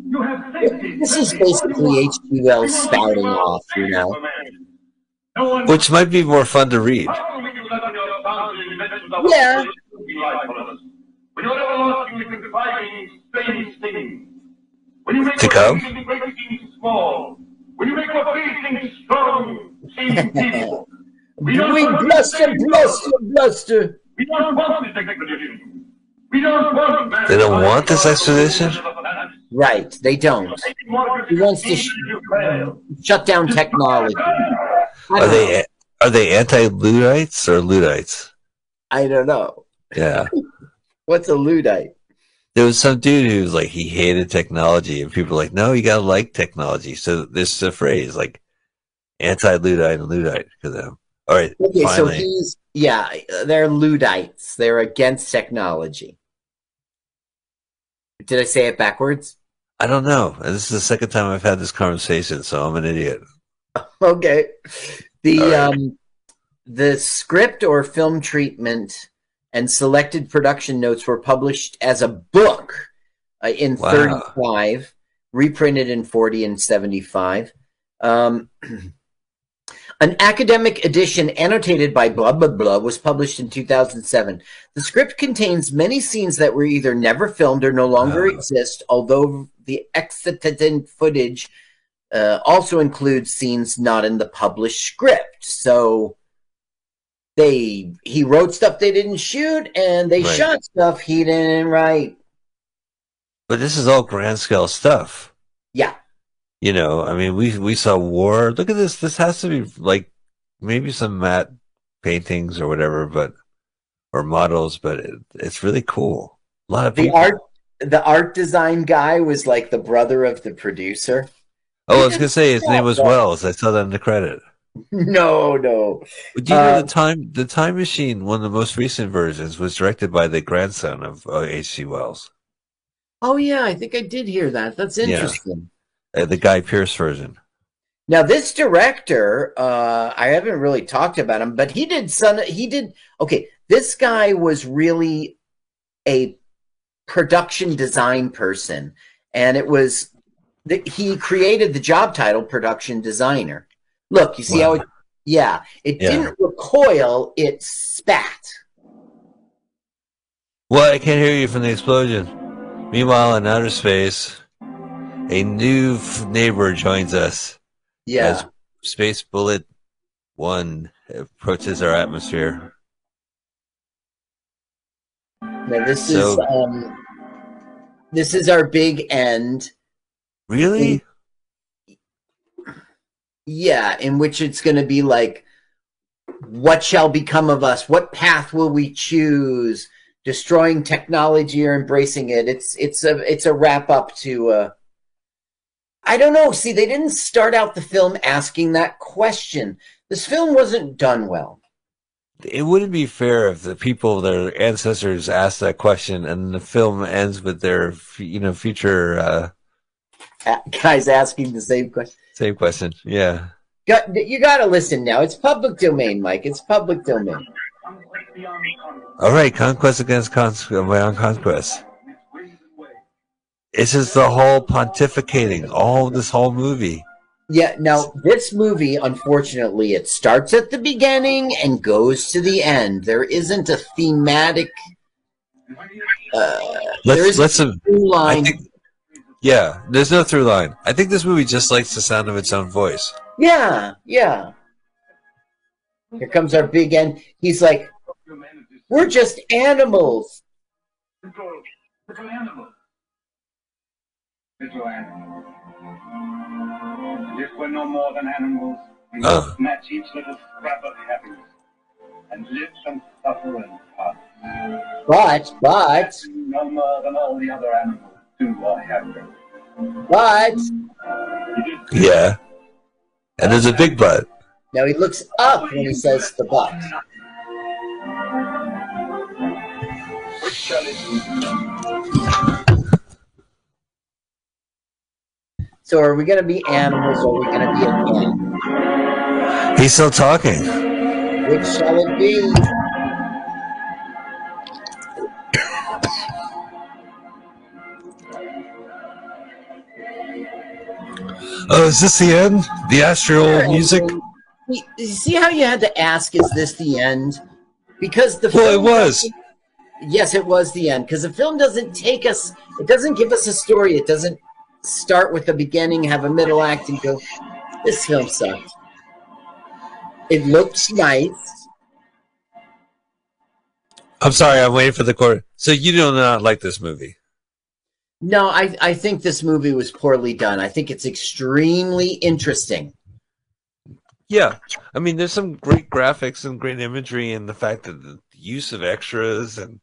You have safety. This is basically H G. Wells spouting off, you know. Which might be more fun to read. Yeah. To come? We bluster, bluster, bluster. We don't want this expedition. We don't want this. They don't want this expedition? Right, they don't. He wants to sh shut down technology. Are they, are they anti-Luddites or Luddites? I don't know. Yeah. What's a Luddite? There was some dude who was like, he hated technology, and people were like, no, you got to like technology. So this is a phrase, like anti-Luddite and Luddite for them. All right. Okay, finally. So he's, yeah, they're Luddites. They're against technology. Did I say it backwards? I don't know. This is the second time I've had this conversation, so I'm an idiot. Okay. The right. um, the script or film treatment and selected production notes were published as a book uh, in wow. thirty-five, reprinted in forty and seventy-five. Um, an academic edition annotated by blah, blah, blah was published in two thousand seven. The script contains many scenes that were either never filmed or no longer wow. exist, although the extant footage Uh, also includes scenes not in the published script. So they he wrote stuff they didn't shoot, and they right. shot stuff he didn't write. But this is all grand scale stuff. Yeah. You know, I mean, we we saw war. Look at this. This has to be like maybe some matte paintings or whatever, but or models. But it, it's really cool. A lot of the people. art. The art design guy was like the brother of the producer. Oh, I was going to say his name was Wells. I saw that in the credit. No, no. Do you uh, know the time, the Time Machine, one of the most recent versions, was directed by the grandson of H G. Wells. Oh, yeah. I think I did hear that. That's interesting. Yeah. Uh, the Guy Pearce version. Now, this director, uh, I haven't really talked about him, but he did son. He did. Okay. This guy was really a production design person, and it was. That he created the job title production designer. Look, you see wow. how it, yeah, it yeah. didn't recoil, it spat. Well, I can't hear you from the explosion. Meanwhile, in outer space, a new neighbor joins us. Yeah. As Space Bullet One approaches our atmosphere. Now, this so, is, um, this is our big end. Really? Yeah, in which it's going to be like, what shall become of us? What path will we choose? Destroying technology or embracing it? It's it's a it's a wrap up to. Uh, I don't know. See, they didn't start out the film asking that question. This film wasn't done well. It wouldn't be fair if the people, their ancestors, asked that question, and the film ends with their you know future. Uh, Guys asking the same question. Same question, yeah. Got, you got to listen now. It's public domain, Mike. It's public domain. All right, conquest against conquest. This is the whole pontificating, all this whole movie. Yeah, now, this movie, unfortunately, it starts at the beginning and goes to the end. There isn't a thematic... Uh, let's, there isn't let's, a through line. Think, yeah, there's no through line. I think this movie just likes the sound of its own voice. Yeah, yeah. Here comes our big end. He's like, we're just animals. Little animal. Little animal. If we're no more than animals, we must uh. match each little scrap of happiness and live and suffer and part. But, but... No more than all the other animals do or have them. But... Yeah. And there's a big but. Now he looks up when he says the but. Which shall it be? So are we going to be animals or are we going to be a man? He's still talking. Which shall it be? Oh, is this the end? The astral sure, music? You see how you had to ask, is this the end? Because the Well, film it was. Yes, it was the end. Because the film doesn't take us, it doesn't give us a story, it doesn't start with the beginning, have a middle act, and go, this film sucked. It looked nice. I'm sorry, I'm waiting for the court. So you do not like this movie? No, I, I think this movie was poorly done. I think it's extremely interesting. Yeah. I mean, there's some great graphics and great imagery and the fact that the use of extras. And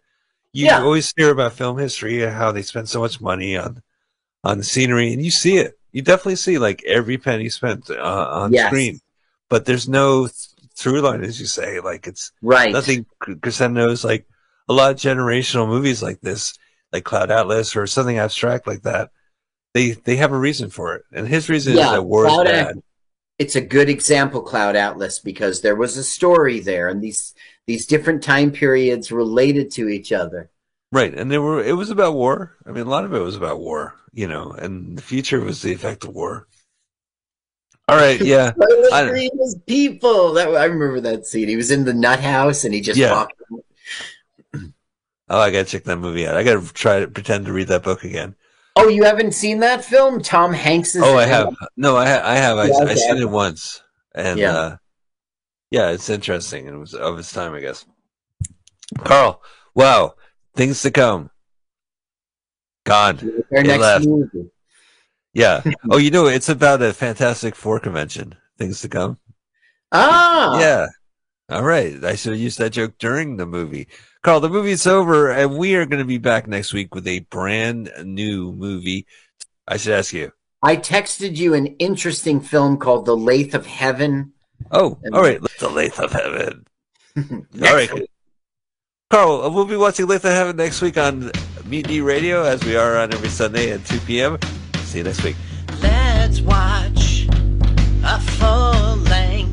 you yeah. always hear about film history and how they spend so much money on on the scenery, and you see it. You definitely see like every penny spent uh, on yes. screen, but there's no th through line, as you say. Like it's right. nothing. Crescendo's like a lot of generational movies like this, like Cloud Atlas or something abstract like that. They they have a reason for it, and his reason yeah, is that war is bad. It's a good example, Cloud Atlas, because there was a story there, and these these different time periods related to each other. Right, and there were. It was about war. I mean, a lot of it was about war, you know, and the future was the effect of war. All right, yeah. I don't was people. That, I remember that scene. He was in the nut house, and he just yeah. walked. Oh, I gotta check that movie out. I gotta try to pretend to read that book again. Oh, you haven't seen that film, Tom Hanks? Oh, I have. No, I, ha I have. I, yeah, I seen it once, and yeah, uh, yeah, it's interesting. It was of its time, I guess. Carl, wow. Things to come. God. Our next left. Movie. Yeah. Oh, you know, it's about a Fantastic Four convention. Things to come. Ah. Yeah. All right. I should have used that joke during the movie. Carl, the movie's over, and we are going to be back next week with a brand new movie. I should ask you. I texted you an interesting film called The Lathe of Heaven. Oh, all right. The Lathe of Heaven. All right. Week. Carl, we'll be watching Lathe of Heaven next week on Mutiny Radio, as we are on every Sunday at two P M See you next week. Let's watch a full-length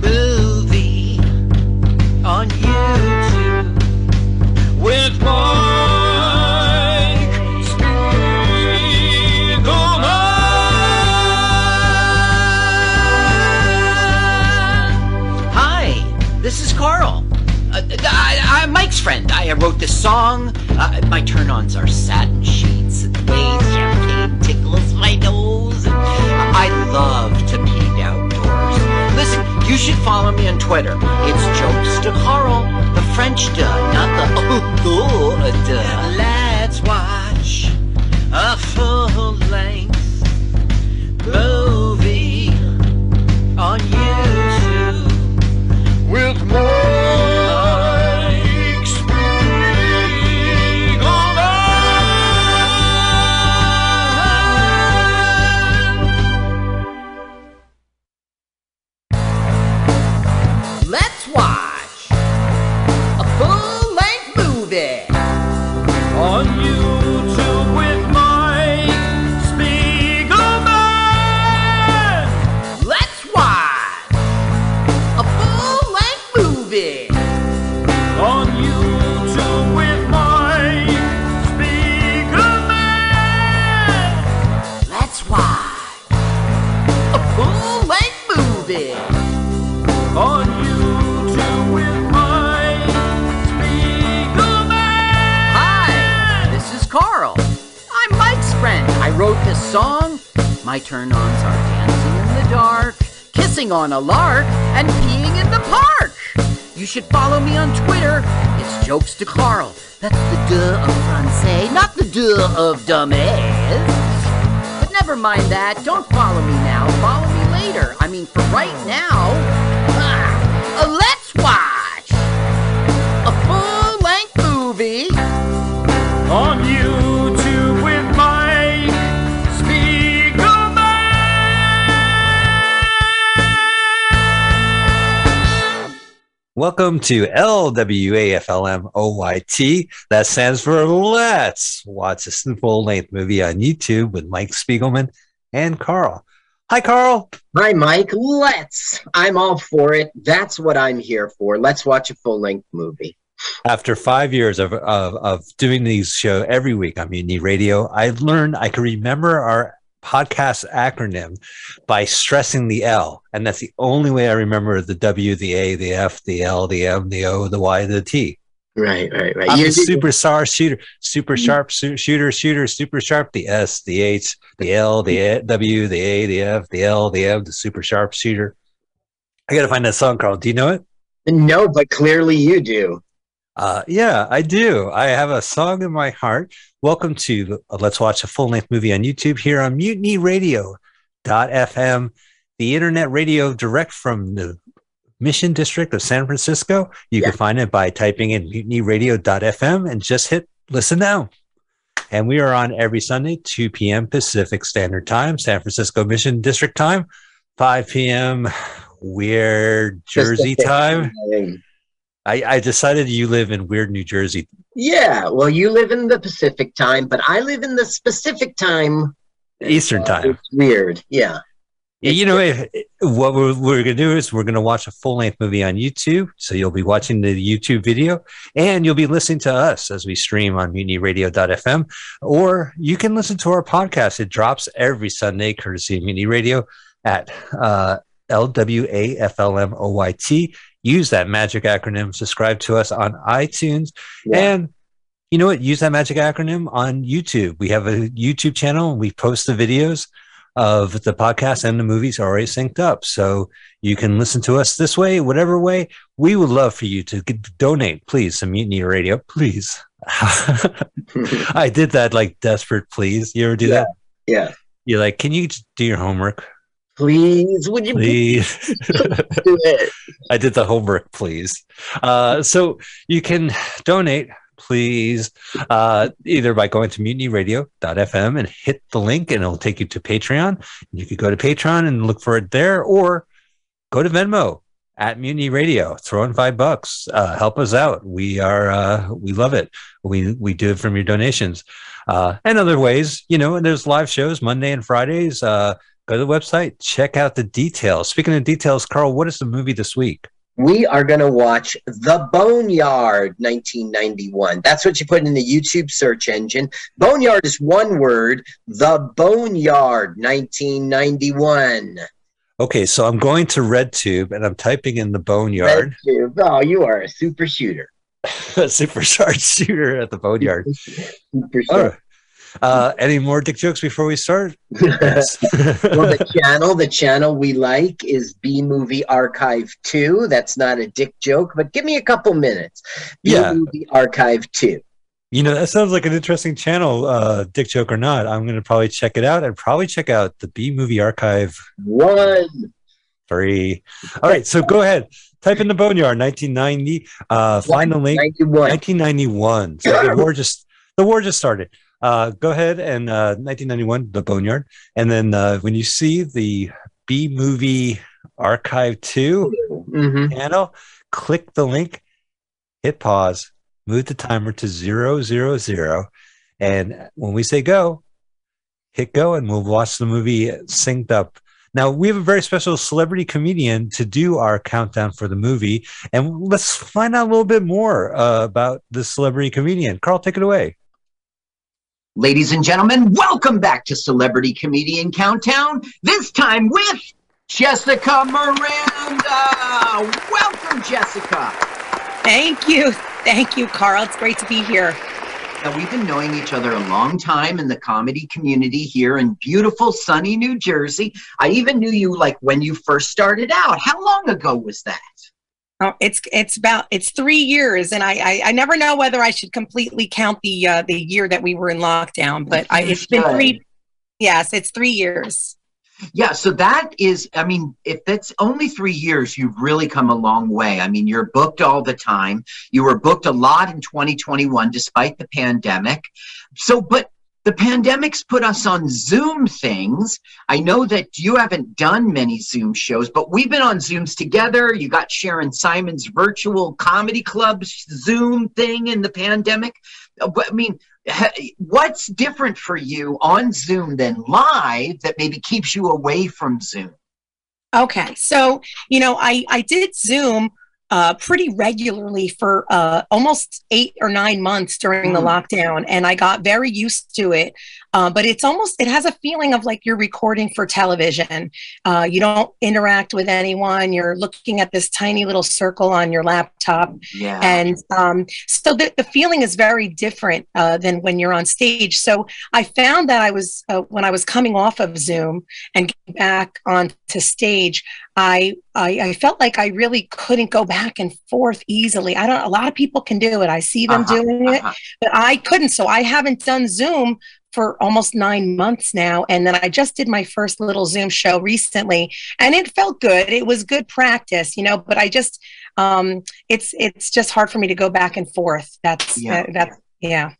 movie on YouTube with Mike Spiegelman. Hi, this is Carl. I, I, Mike's friend. I wrote this song. Uh, my turn-ons are satin sheets and the way champagne tickles my nose. And I love to pee outdoors. Listen, you should follow me on Twitter. It's Jokes de Carl, the French duh, not the oh, oh duh. Let's watch a full-length movie on YouTube with more. Watch a full-length movie. big. On YouTube with my Spiegelman. Hi, this is Carl. I'm Mike's friend. I wrote this song. My turn-ons are dancing in the dark, kissing on a lark, and peeing in the park. You should follow me on Twitter. It's Jokes to Carl. That's the duh of Francais, not the duh of dumbass. But never mind that. Don't follow me now. Follow me later. I mean, for right now, uh, let's watch a full-length movie on YouTube with Mike Spiegelman. Welcome to L W A F L M O Y T. That stands for Let's Watch a Full-Length Movie on YouTube with Mike Spiegelman and Carl. Hi, Carl. Hi, Mike. Let's. I'm all for it. That's what I'm here for. Let's watch a full-length movie. After five years of, of, of doing these shows every week on Mutiny Radio, I learned I can remember our podcast acronym by stressing the L. And that's the only way I remember the W, the A, the F, the L, the M, the O, the Y, the T. Right, right, right. I'm You're a super star shooter, super sharp su shooter, shooter, super sharp, the S, the H, the L, the A, W, the A, the F, the L, the M, the super sharp shooter. I got to find that song, Carl. Do you know it? No, but clearly you do. Uh, yeah, I do. I have a song in my heart. Welcome to Let's Watch a Full-Length Movie on YouTube here on mutiny radio dot F M, the internet radio direct from the Mission District of San Francisco. You yeah. can find it by typing in mutiny radio dot F M and just hit listen now. And we are on every Sunday, two P M Pacific Standard Time, San Francisco Mission District time, five P M weird Jersey time. I, I decided you live in weird New Jersey. Yeah, well, you live in the Pacific time, but I live in the specific time. Eastern uh, time. It's weird, yeah. You know, if, what we're, we're going to do is we're going to watch a full-length movie on YouTube. So you'll be watching the YouTube video, and you'll be listening to us as we stream on mutiny radio dot F M. Or you can listen to our podcast. It drops every Sunday, courtesy of Mutiny Radio, at uh, L W A F L M O Y T. Use that magic acronym. Subscribe to us on iTunes. Yeah. And you know what? Use that magic acronym on YouTube. We have a YouTube channel, and we post the videos of the podcast, and the movies are already synced up. So you can listen to us this way, whatever way. We would love for you to get, donate, please, to Mutiny Radio, please. I did that like desperate please. You ever do yeah, that? Yeah. You're like, can you do your homework? Please, would you please, please do it? I did the homework, please. Uh, so you can donate, please, uh, either by going to mutiny radio dot F M and hit the link, and it'll take you to Patreon. You could go to Patreon and look for it there, or go to Venmo at Mutiny Radio. Throw in five bucks. Uh, help us out. We are uh, we love it. We we do it from your donations uh, and other ways. You know, and there's live shows Monday and Fridays. Uh, go to the website. Check out the details. Speaking of details, Carl, what is the movie this week? We are going to watch The Boneyard, nineteen ninety-one. That's what you put in the YouTube search engine. Boneyard is one word. The Boneyard, nineteen ninety-one. Okay, so I'm going to RedTube, and I'm typing in The Boneyard. RedTube. Oh, you are a super shooter. A super sharp shooter at The Boneyard. Super sharp. Oh. Uh, any more dick jokes before we start? Yes. Well, the channel, the channel we like is B Movie Archive two. That's not a dick joke, but give me a couple minutes. B Movie Archive two. You know, that sounds like an interesting channel, uh, dick joke or not. I'm going to probably check it out. I'd probably check out the B Movie Archive one, three. All right, so go ahead. Type in The Boneyard, nineteen ninety. Uh, find the link. nineteen ninety-one. So the war just, the war just started. Uh, go ahead and uh, nineteen ninety-one, The Boneyard. And then uh, when you see the B Movie Archive two mm-hmm. channel, click the link, hit pause, move the timer to zero zero zero. And when we say go, hit go, and we'll watch the movie synced up. Now, we have a very special celebrity comedian to do our countdown for the movie. And let's find out a little bit more uh, about this celebrity comedian. Carl, take it away. Ladies and gentlemen, welcome back to Celebrity Comedian Countdown, this time with Jessica Miranda. Welcome, Jessica. Thank you. Thank you, Carl. It's great to be here. Now, we've been knowing each other a long time in the comedy community here in beautiful, sunny New Jersey. I even knew you like when you first started out. How long ago was that? Oh, it's it's about it's three years, and I, I I never know whether I should completely count the uh, the year that we were in lockdown, but I, it's been three. Yes, it's three years. Yeah, so that is, I mean, if that's only three years, you've really come a long way. I mean, you're booked all the time. You were booked a lot in twenty twenty-one, despite the pandemic. So, but the pandemic's put us on Zoom things. I know that you haven't done many Zoom shows, but we've been on Zooms together. You got Sharon Simon's virtual comedy club Zoom thing in the pandemic. I mean, what's different for you on Zoom than live that maybe keeps you away from Zoom? Okay. So, you know, I, I did Zoom uh, pretty regularly for uh, almost eight or nine months during the lockdown, and I got very used to it. Uh, but it's almost, it has a feeling of like you're recording for television. Uh, you don't interact with anyone. You're looking at this tiny little circle on your laptop. Yeah. And um, so the, the feeling is very different uh, than when you're on stage. So I found that I was, uh, when I was coming off of Zoom and getting back onto stage, I, I, I felt like I really couldn't go back and forth easily. I don't, a lot of people can do it. I see them uh-huh, doing uh-huh. it, but I couldn't. So I haven't done Zoom for almost nine months now. And then I just did my first little Zoom show recently, and it felt good. It was good practice, you know, but I just, um, it's, it's just hard for me to go back and forth. That's, yeah. Uh, that's, yeah.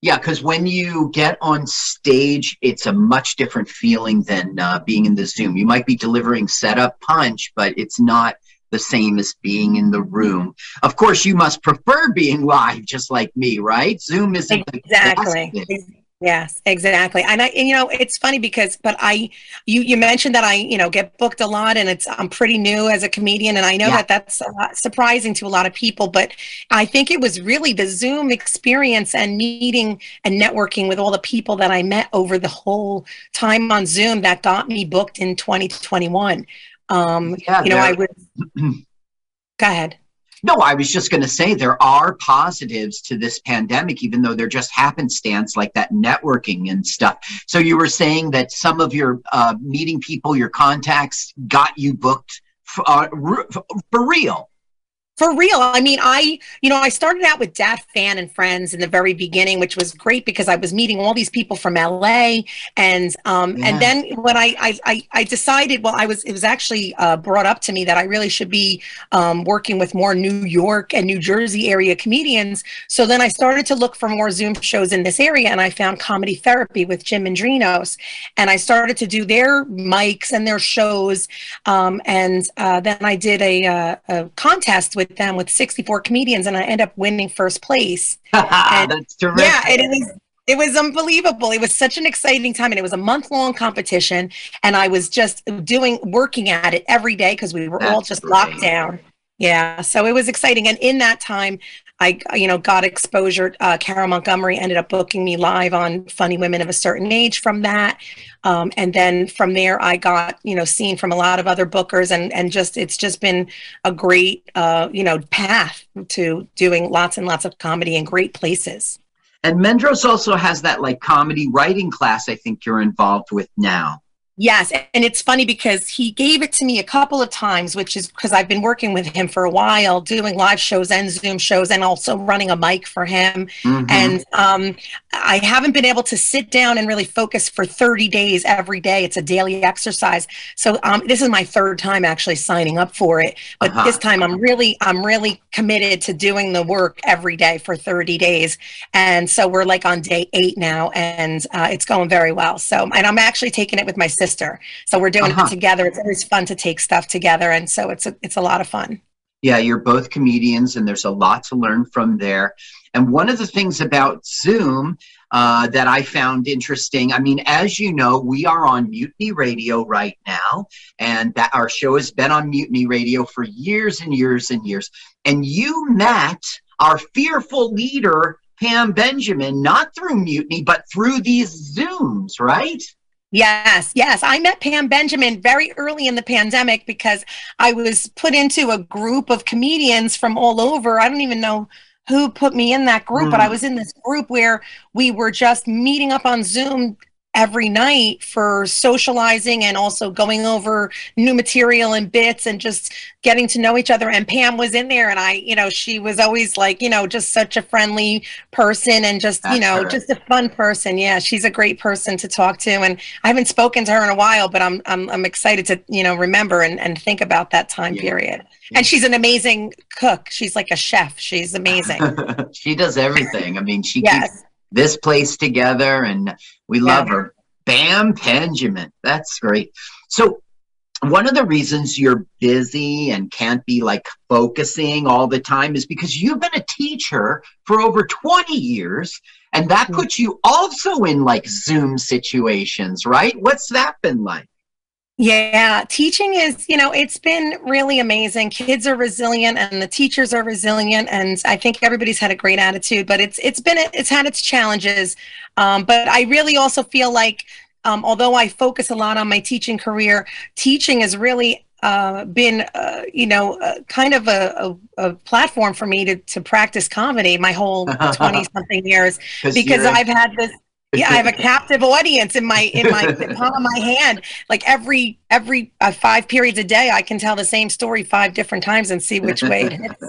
Yeah. Cause when you get on stage, it's a much different feeling than uh, being in the Zoom. You might be delivering setup punch, but it's not the same as being in the room. Of course you must prefer being live just like me, right? Zoom isn't exactly. The best thing. Yes, exactly. And I, and, you know, it's funny because, but I, you, you mentioned that I, you know, get booked a lot, and it's, I'm pretty new as a comedian, and I know yeah. that that's a lot surprising to a lot of people, but I think it was really the Zoom experience and meeting and networking with all the people that I met over the whole time on Zoom that got me booked in twenty twenty-one. Um, yeah, you know, I would, go ahead. No, I was just going to say there are positives to this pandemic, even though they're just happenstance, like that networking and stuff. So you were saying that some of your uh, meeting people, your contacts, got you booked for, uh, for real. For real. I mean, I, you know, I started out with Dat Fan and Friends in the very beginning, which was great because I was meeting all these people from L A. And, um, yeah. and then when I, I, I decided, well, I was, it was actually uh, brought up to me that I really should be um, working with more New York and New Jersey area comedians. So then I started to look for more Zoom shows in this area, and I found Comedy Therapy with Jim Andrinos, and I started to do their mics and their shows. Um, and uh, then I did a, a, a contest with them with sixty-four comedians, and I end up winning first place. And that's terrific. Yeah, it is. It was unbelievable. It was such an exciting time, and it was a month-long competition, and I was just doing working at it every day because we were that's all just great. Locked down. Yeah, so it was exciting. And in that time, I, you know, got exposure. Uh, Carol Montgomery ended up booking me live on Funny Women of a Certain Age from that. Um, and then from there, I got, you know, seen from a lot of other bookers, and, and just, it's just been a great, uh, you know, path to doing lots and lots of comedy in great places. And Mendros also has that like comedy writing class I think you're involved with now. Yes, and it's funny because he gave it to me a couple of times, which is because I've been working with him for a while, doing live shows and Zoom shows and also running a mic for him. Mm-hmm. And um, I haven't been able to sit down and really focus for thirty days every day. It's a daily exercise. So um, this is my third time actually signing up for it. But uh-huh. this time I'm really, I'm really committed to doing the work every day for thirty days. And so we're like on day eight now, and uh, it's going very well. So, and I'm actually taking it with my sister. Sister. So we're doing uh-huh. it together. It's always fun to take stuff together. And so it's a, it's a lot of fun. Yeah, you're both comedians, and there's a lot to learn from there. And one of the things about Zoom uh, that I found interesting, I mean, as you know, we are on Mutiny Radio right now, and that our show has been on Mutiny Radio for years and years and years. And you met our fearful leader, Pam Benjamin, not through Mutiny, but through these Zooms, right? Yes, yes. I met Pam Benjamin very early in the pandemic because I was put into a group of comedians from all over. I don't even know who put me in that group, mm. but I was in this group where we were just meeting up on Zoom every night for socializing and also going over new material and bits and just getting to know each other. And Pam was in there, and I, you know, she was always like, you know, just such a friendly person and just, That's you know, her. just a fun person. Yeah. She's a great person to talk to. And I haven't spoken to her in a while, but I'm, I'm, I'm excited to, you know, remember and, and think about that time yeah. period. Yeah. And she's an amazing cook. She's like a chef. She's amazing. She does everything. I mean, she yes. keeps this place together, and we love yeah. her. Bam Benjamin. That's great. So one of the reasons you're busy and can't be like focusing all the time is because you've been a teacher for over twenty years, and that puts you also in like Zoom situations, right? What's that been like? Yeah, teaching is, you know, it's been really amazing. Kids are resilient and the teachers are resilient, and I think everybody's had a great attitude, but it's it's been it's had its challenges. Um, but I really also feel like um, although I focus a lot on my teaching career, teaching is really Uh, been, uh, you know, uh, kind of a, a, a platform for me to, to practice comedy my whole twenty something years, because I've had this, yeah, I have a captive audience in my, in my in the palm of my hand. Like every, every uh, five periods a day, I can tell the same story five different times and see which way it hits.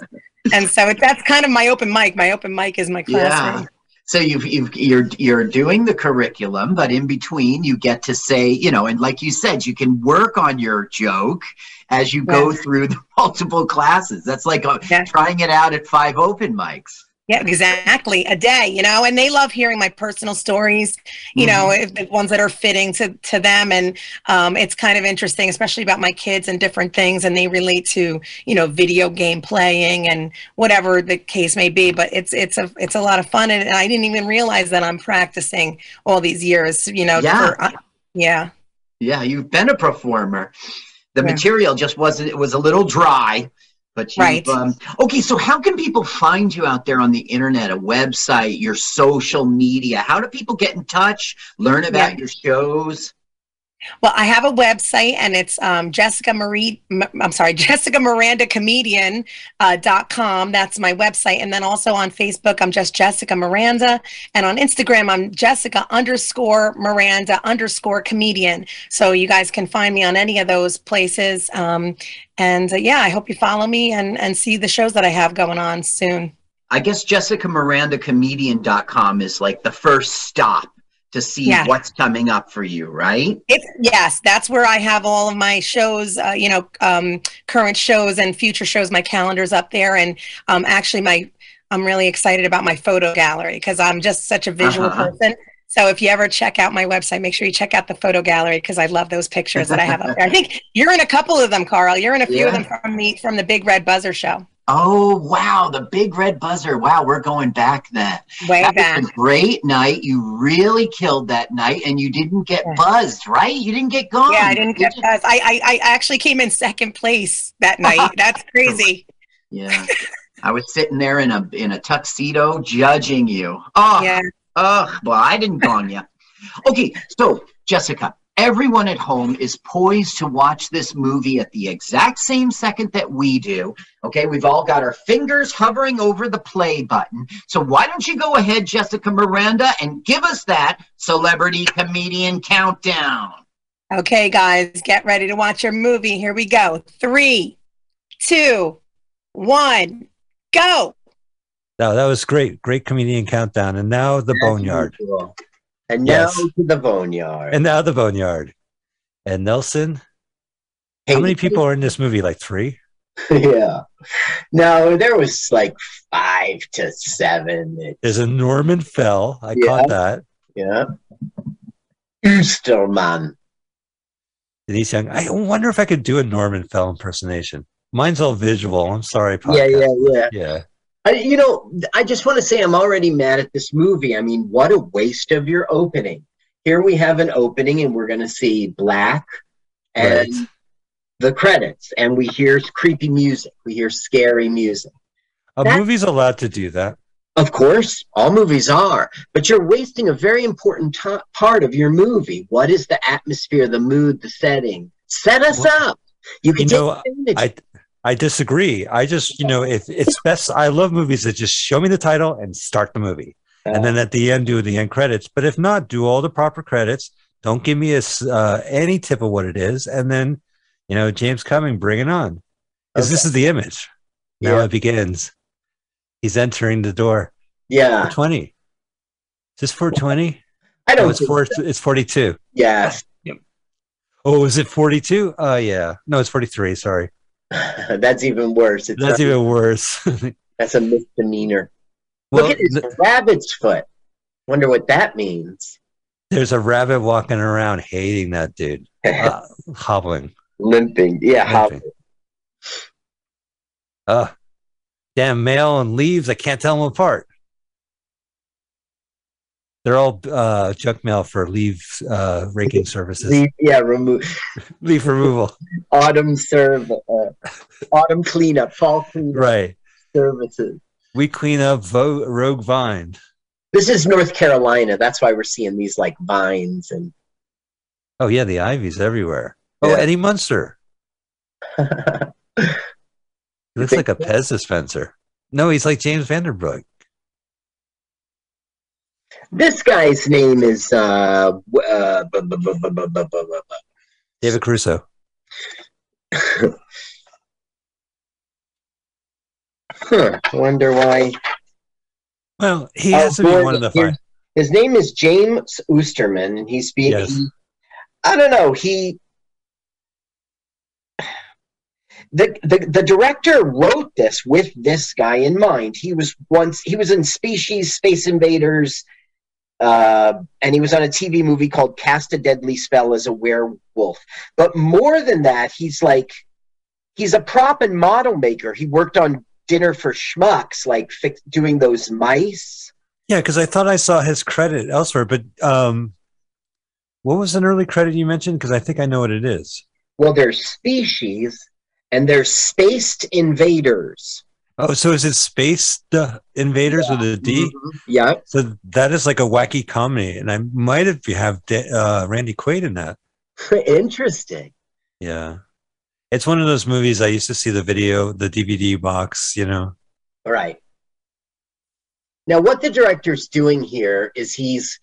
And so it, that's kind of my open mic. My open mic is my classroom. Yeah. So you've, you've, you're, you're doing the curriculum, but in between you get to say, you know, and like you said, you can work on your joke as you yeah. go through the multiple classes. That's like a, yeah. trying it out at five open mics. Yeah, exactly. A day, you know, and they love hearing my personal stories, you mm-hmm. know, the ones that are fitting to, to them. And um, it's kind of interesting, especially about my kids and different things. And they relate to, you know, video game playing and whatever the case may be. But it's it's a it's a lot of fun. And I didn't even realize that I'm practicing all these years, you know. Yeah. For, uh, yeah. Yeah. You've been a performer. The yeah. material just wasn't it was a little dry. But right. Um, okay, so how can people find you out there on the internet, a website, your social media? How do people get in touch, learn about yeah. your shows? Well, I have a website, and it's um, Jessica Marie, I'm sorry, Jessica Miranda Comedian dot com. Uh, That's my website. And then also on Facebook, I'm just Jessica Miranda. And on Instagram, I'm Jessica underscore Miranda underscore comedian. So you guys can find me on any of those places. Um, and uh, yeah, I hope you follow me and, and see the shows that I have going on soon. I guess Jessica Miranda Comedian dot com is like the first stop to see yeah. what's coming up for you, right? It's, yes, that's where I have all of my shows, uh, you know, um, current shows and future shows. My calendar's up there, and um, actually, my I'm really excited about my photo gallery because I'm just such a visual uh-huh. person. So if you ever check out my website, make sure you check out the photo gallery because I love those pictures that I have up there. I think you're in a couple of them, Carl. You're in a few yeah. of them from the from the Big Red Buzzer show. Oh, wow. The Big Red Buzzer. Wow. We're going back then. Way that back. Was a great night. You really killed that night, and you didn't get yeah. buzzed, right? You didn't get gone. Yeah, I didn't get buzzed. I, I, I actually came in second place that night. That's crazy. Yeah. I was sitting there in a, in a tuxedo judging you. Oh, yeah. Oh, well, I didn't gong you. Okay. So Jessica, everyone at home is poised to watch this movie at the exact same second that we do. Okay, we've all got our fingers hovering over the play button. So why don't you go ahead, Jessica Miranda, and give us that celebrity comedian countdown. Okay, guys, get ready to watch your movie. Here we go. Three, two, one, go. No, that was great. Great comedian countdown. And now the Boneyard. And now yes. to the Boneyard. And now the Boneyard. And Nelson, hey, how many people are in this movie? Like three? Yeah. No, there was like five to seven. It's, There's a Norman Fell. I yeah, caught that. Yeah. Oosterman. And he's young. I wonder if I could do a Norman Fell impersonation. Mine's all visual. I'm sorry, podcast. Yeah, yeah, yeah. Yeah. I, you know, I just want to say I'm already mad at this movie. I mean, what a waste of your opening. Here we have an opening, and we're going to see black and right. the credits, and we hear creepy music. We hear scary music. A That's, movie's allowed to do that. Of course, all movies are, but you're wasting a very important t- part of your movie. What is the atmosphere, the mood, the setting? Set us well, up. You can you know, I I disagree. I just, you know, if it's best, I love movies that just show me the title and start the movie. Yeah. And then at the end, do the end credits. But if not, do all the proper credits. Don't give me a, uh, any tip of what it is. And then, you know, James Cumming, bring it on. Because okay. This is the image. Now yeah. It begins. He's entering the door. Yeah. four twenty. Is this four twenty? I don't know. It's, four, so. It's forty-two. Yes. Yep. Oh, is it forty-two? Oh, uh, yeah. No, it's forty-three. Sorry. That's even worse. It's That's a, even worse. That's a misdemeanor. Well, Look at his the, rabbit's foot. Wonder what that means. There's a rabbit walking around hating that dude. Uh, hobbling. Limping. Yeah, Limping. hobbling. Uh, damn mail and leaves. I can't tell them apart. They're all uh, junk mail for leave uh, raking services. Leave, yeah, remove leaf removal. Autumn serve, uh, autumn cleanup, fall cleanup right. services. We clean up vo- rogue vine. This is North Carolina. That's why we're seeing these like vines and. Oh yeah, the ivy's everywhere. Oh, yeah. Eddie Munster. He looks like a Pez dispenser. No, he's like James Vanderbrug. This guy's name is uh, uh, bu- bu- bu- bu- bu- bu- bu- bu- David Caruso. Huh, wonder why. Well, he uh, has to be one of the five. His name is James Oosterman, and he's being. Yes. He, I don't know. He. The, the the director wrote this with this guy in mind. He was once he was in Species, Space Invaders, uh, and he was on a T V movie called Cast a Deadly Spell as a Werewolf. But more than that, he's like he's a prop and model maker. He worked on Dinner for Schmucks, like fix, doing those mice. Yeah, because I thought I saw his credit elsewhere. But um, what was an early credit you mentioned? Because I think I know what it is. Well, there's Species. And they're Spaced Invaders. Oh, so is it Spaced uh, Invaders yeah. with a D? Mm-hmm. Yeah. So that is like a wacky comedy, and I might have have uh, Randy Quaid in that. Interesting. Yeah, it's one of those movies I used to see the video, the D V D box, you know. All right. Now, what the director's doing here is he's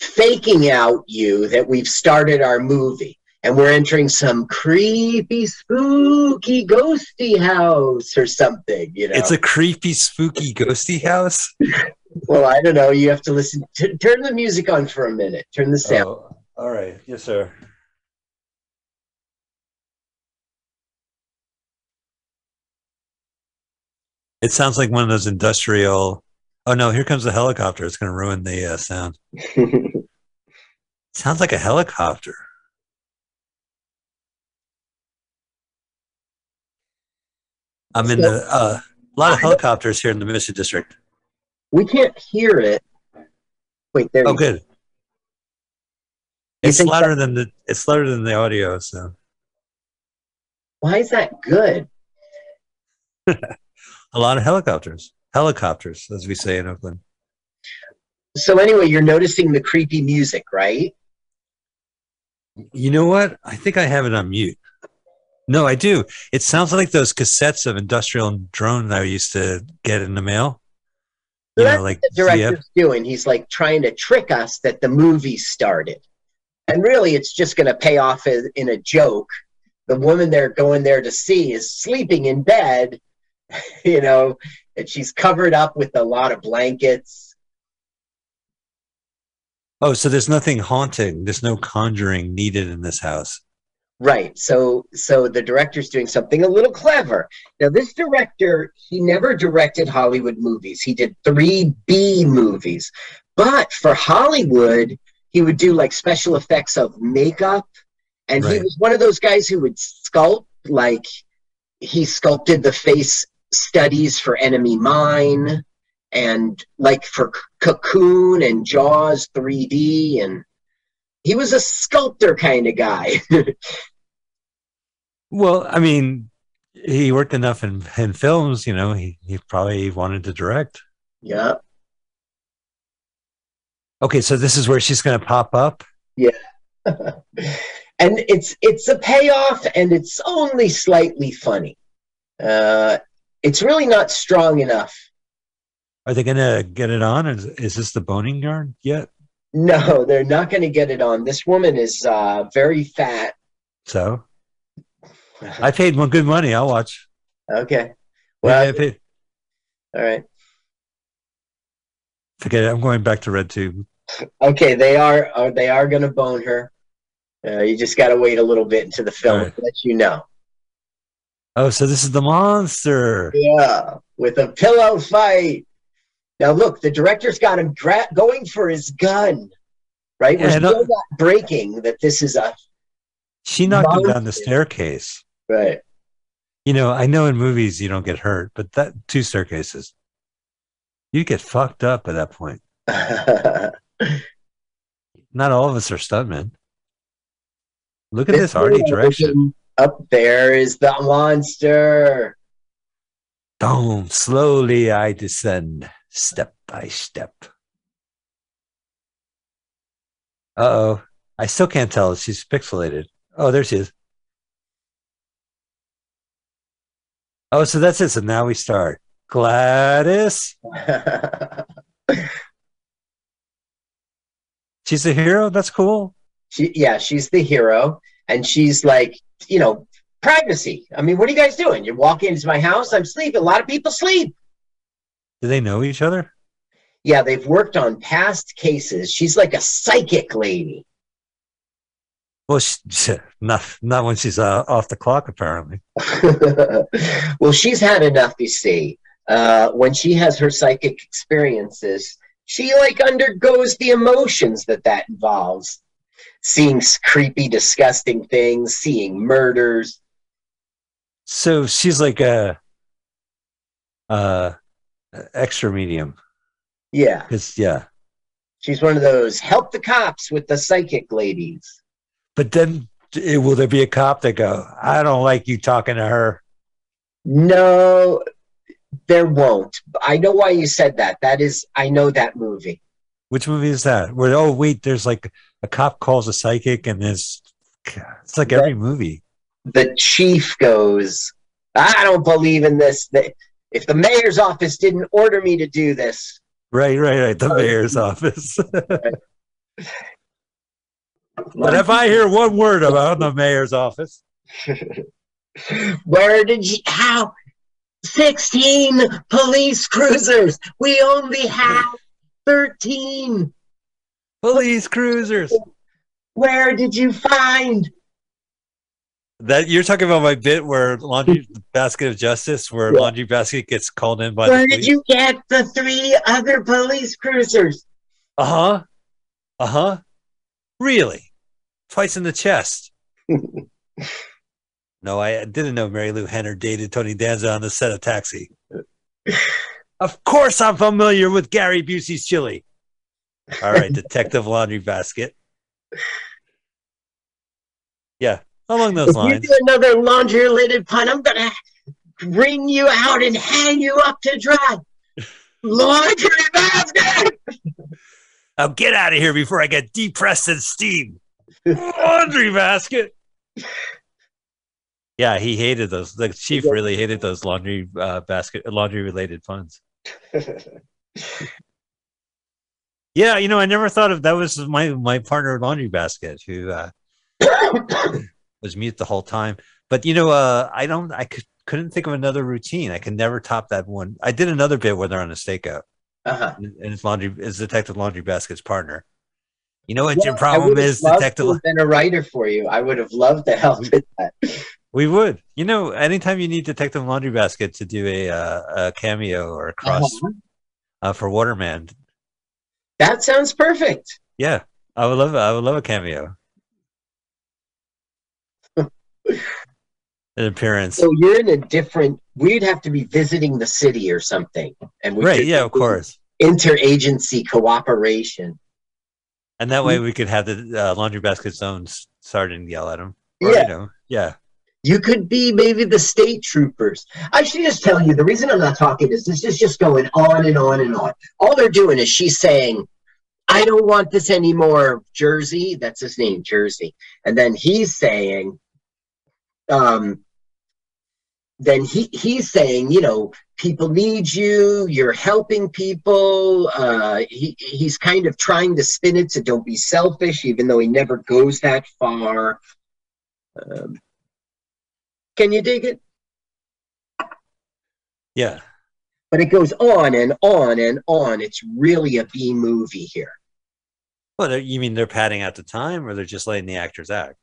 faking out you that we've started our movie. And we're entering some creepy, spooky, ghosty house or something, you know. It's a creepy, spooky, ghosty house? Well, I don't know. You have to listen. T- turn the music on for a minute. Turn the sound. Oh, all right. Yes, sir. It sounds like one of those industrial... Oh, no. Here comes the helicopter. It's going to ruin the uh, sound. Sounds like a helicopter. I'm in so, the, uh, a lot of helicopters here in the Mission District. We can't hear it. Wait, there. Oh, you good. Go. It's louder that- than the. It's louder than the audio. So. Why is that good? A lot of helicopters. Helicopters, as we say in Oakland. So anyway, you're noticing the creepy music, right? You know what? I think I have it on mute. No, I do. It sounds like those cassettes of Industrial Drone that I used to get in the mail. So that's know, like what the director's yep. doing. He's like trying to trick us that the movie started. And really, it's just going to pay off as, in a joke. The woman they're going there to see is sleeping in bed, you know, and she's covered up with a lot of blankets. Oh, so there's nothing haunting. There's no conjuring needed in this house. Right, so so the director's doing something a little clever. Now, this director, he never directed Hollywood movies. He did three B movies. But for Hollywood, he would do, like, special effects of makeup. And right. he was one of those guys who would sculpt, like, he sculpted the face studies for Enemy Mine and, like, for Cocoon and Jaws three D and... He was a sculptor kind of guy. Well, I mean, he worked enough in, in films, you know, he, he probably wanted to direct. Yeah. Okay, so this is where she's going to pop up? Yeah. And it's it's a payoff, and it's only slightly funny. Uh, it's really not strong enough. Are they going to get it on? Is, is this the Boneyard yet? No, they're not going to get it on. This woman is uh, very fat. So? I paid one good money. I'll watch. Okay. Well, yeah, I paid. All right. Forget it. I'm going back to RedTube. Okay, they are uh, they are going to bone her. Uh, you just got to wait a little bit into the film right. to let you know. Oh, so this is the monster. Yeah, with a pillow fight. Now, look, the director's got him dra- going for his gun, right? Yeah, we're still not breaking that this is a... She knocked monster. him down the staircase. Right. You know, I know in movies you don't get hurt, but that two staircases. You get fucked up at that point. Not all of us are stuntmen. Look at this, this arty direction. Up there is the monster. Boom. Slowly I descend, step by step. Uh-oh. I still can't tell. She's pixelated. Oh, there she is. Oh, so that's it. So now we start. Gladys. She's the hero. That's cool. She, yeah, she's the hero. And she's like, you know, privacy. I mean, what are you guys doing? You walk into my house. I'm sleeping. A lot of people sleep. Do they know each other? Yeah, they've worked on past cases. She's like a psychic lady. Well, she, she, not, not when she's uh, off the clock, apparently. Well, she's had enough, you see. Uh, when she has her psychic experiences, she, like, undergoes the emotions that that involves. Seeing creepy, disgusting things, seeing murders. So she's like a, a extra medium. Yeah. Yeah. She's one of those help the cops with the psychic ladies. But then it, will there be a cop that go, I don't like you talking to her? No, there won't. I know why you said that. That is, I know that movie. Which movie is that? Where, oh, wait, there's like a cop calls a psychic and there's, it's like the, every movie. The chief goes, I don't believe in this. If the mayor's office didn't order me to do this. Right, right, right. The mayor's office. Right. But if I hear one word about the mayor's office. Where did you, how? sixteen police cruisers. We only have thirteen. Police cruisers. Where did you find? That you're talking about my bit where Laundry Basket of Justice, where yeah. Laundry Basket gets called in by where the police. Where did you get the three other police cruisers? Uh-huh. Uh-huh. Really? Twice in the chest. No, I didn't know Mary Lou Henner dated Tony Danza on the set of Taxi. Of course I'm familiar with Gary Busey's chili. All right, Detective Laundry Basket. Yeah, along those if lines. If you do another laundry-related pun, I'm going to wring you out and hang you up to dry. Laundry Basket! Now get out of here before I get depressed and steam. Laundry Basket. Yeah, he hated those. The chief really hated those laundry uh, basket, laundry-related puns. Yeah, you know, I never thought of that. Was my my partner at Laundry Basket who uh, was mute the whole time. But you know, uh, I don't. I could, couldn't think of another routine. I can never top that one. I did another bit where they're on a stakeout. Uh-huh. And it's laundry is Detective Laundry Basket's partner. You know what yeah, your problem is, Detective. I would have been a writer for you. I would have loved to help with that. We would. You know, anytime you need Detective Laundry Basket to do a, uh, a cameo or a cross uh-huh. uh, for Waterman, that sounds perfect. Yeah, I would love. I would love a cameo, an appearance. So you're in a different. We'd have to be visiting the city or something, and we right, yeah, of course, interagency cooperation, and that way we could have the uh, Laundry Basket's own sergeant yell at him. Or, yeah, you know, yeah. You could be maybe the state troopers. I should just tell you the reason I'm not talking is this is just going on and on and on. All they're doing is she's saying, I don't want this anymore, Jersey. That's his name, Jersey. And then he's saying, um, then he, he's saying, you know, people need you, you're helping people. Uh, he, he's kind of trying to spin it to don't be selfish, even though he never goes that far. Um, can you dig it? Yeah. But it goes on and on and on. It's really a B movie here. Well, you mean they're padding out the time, or they're just letting the actors act?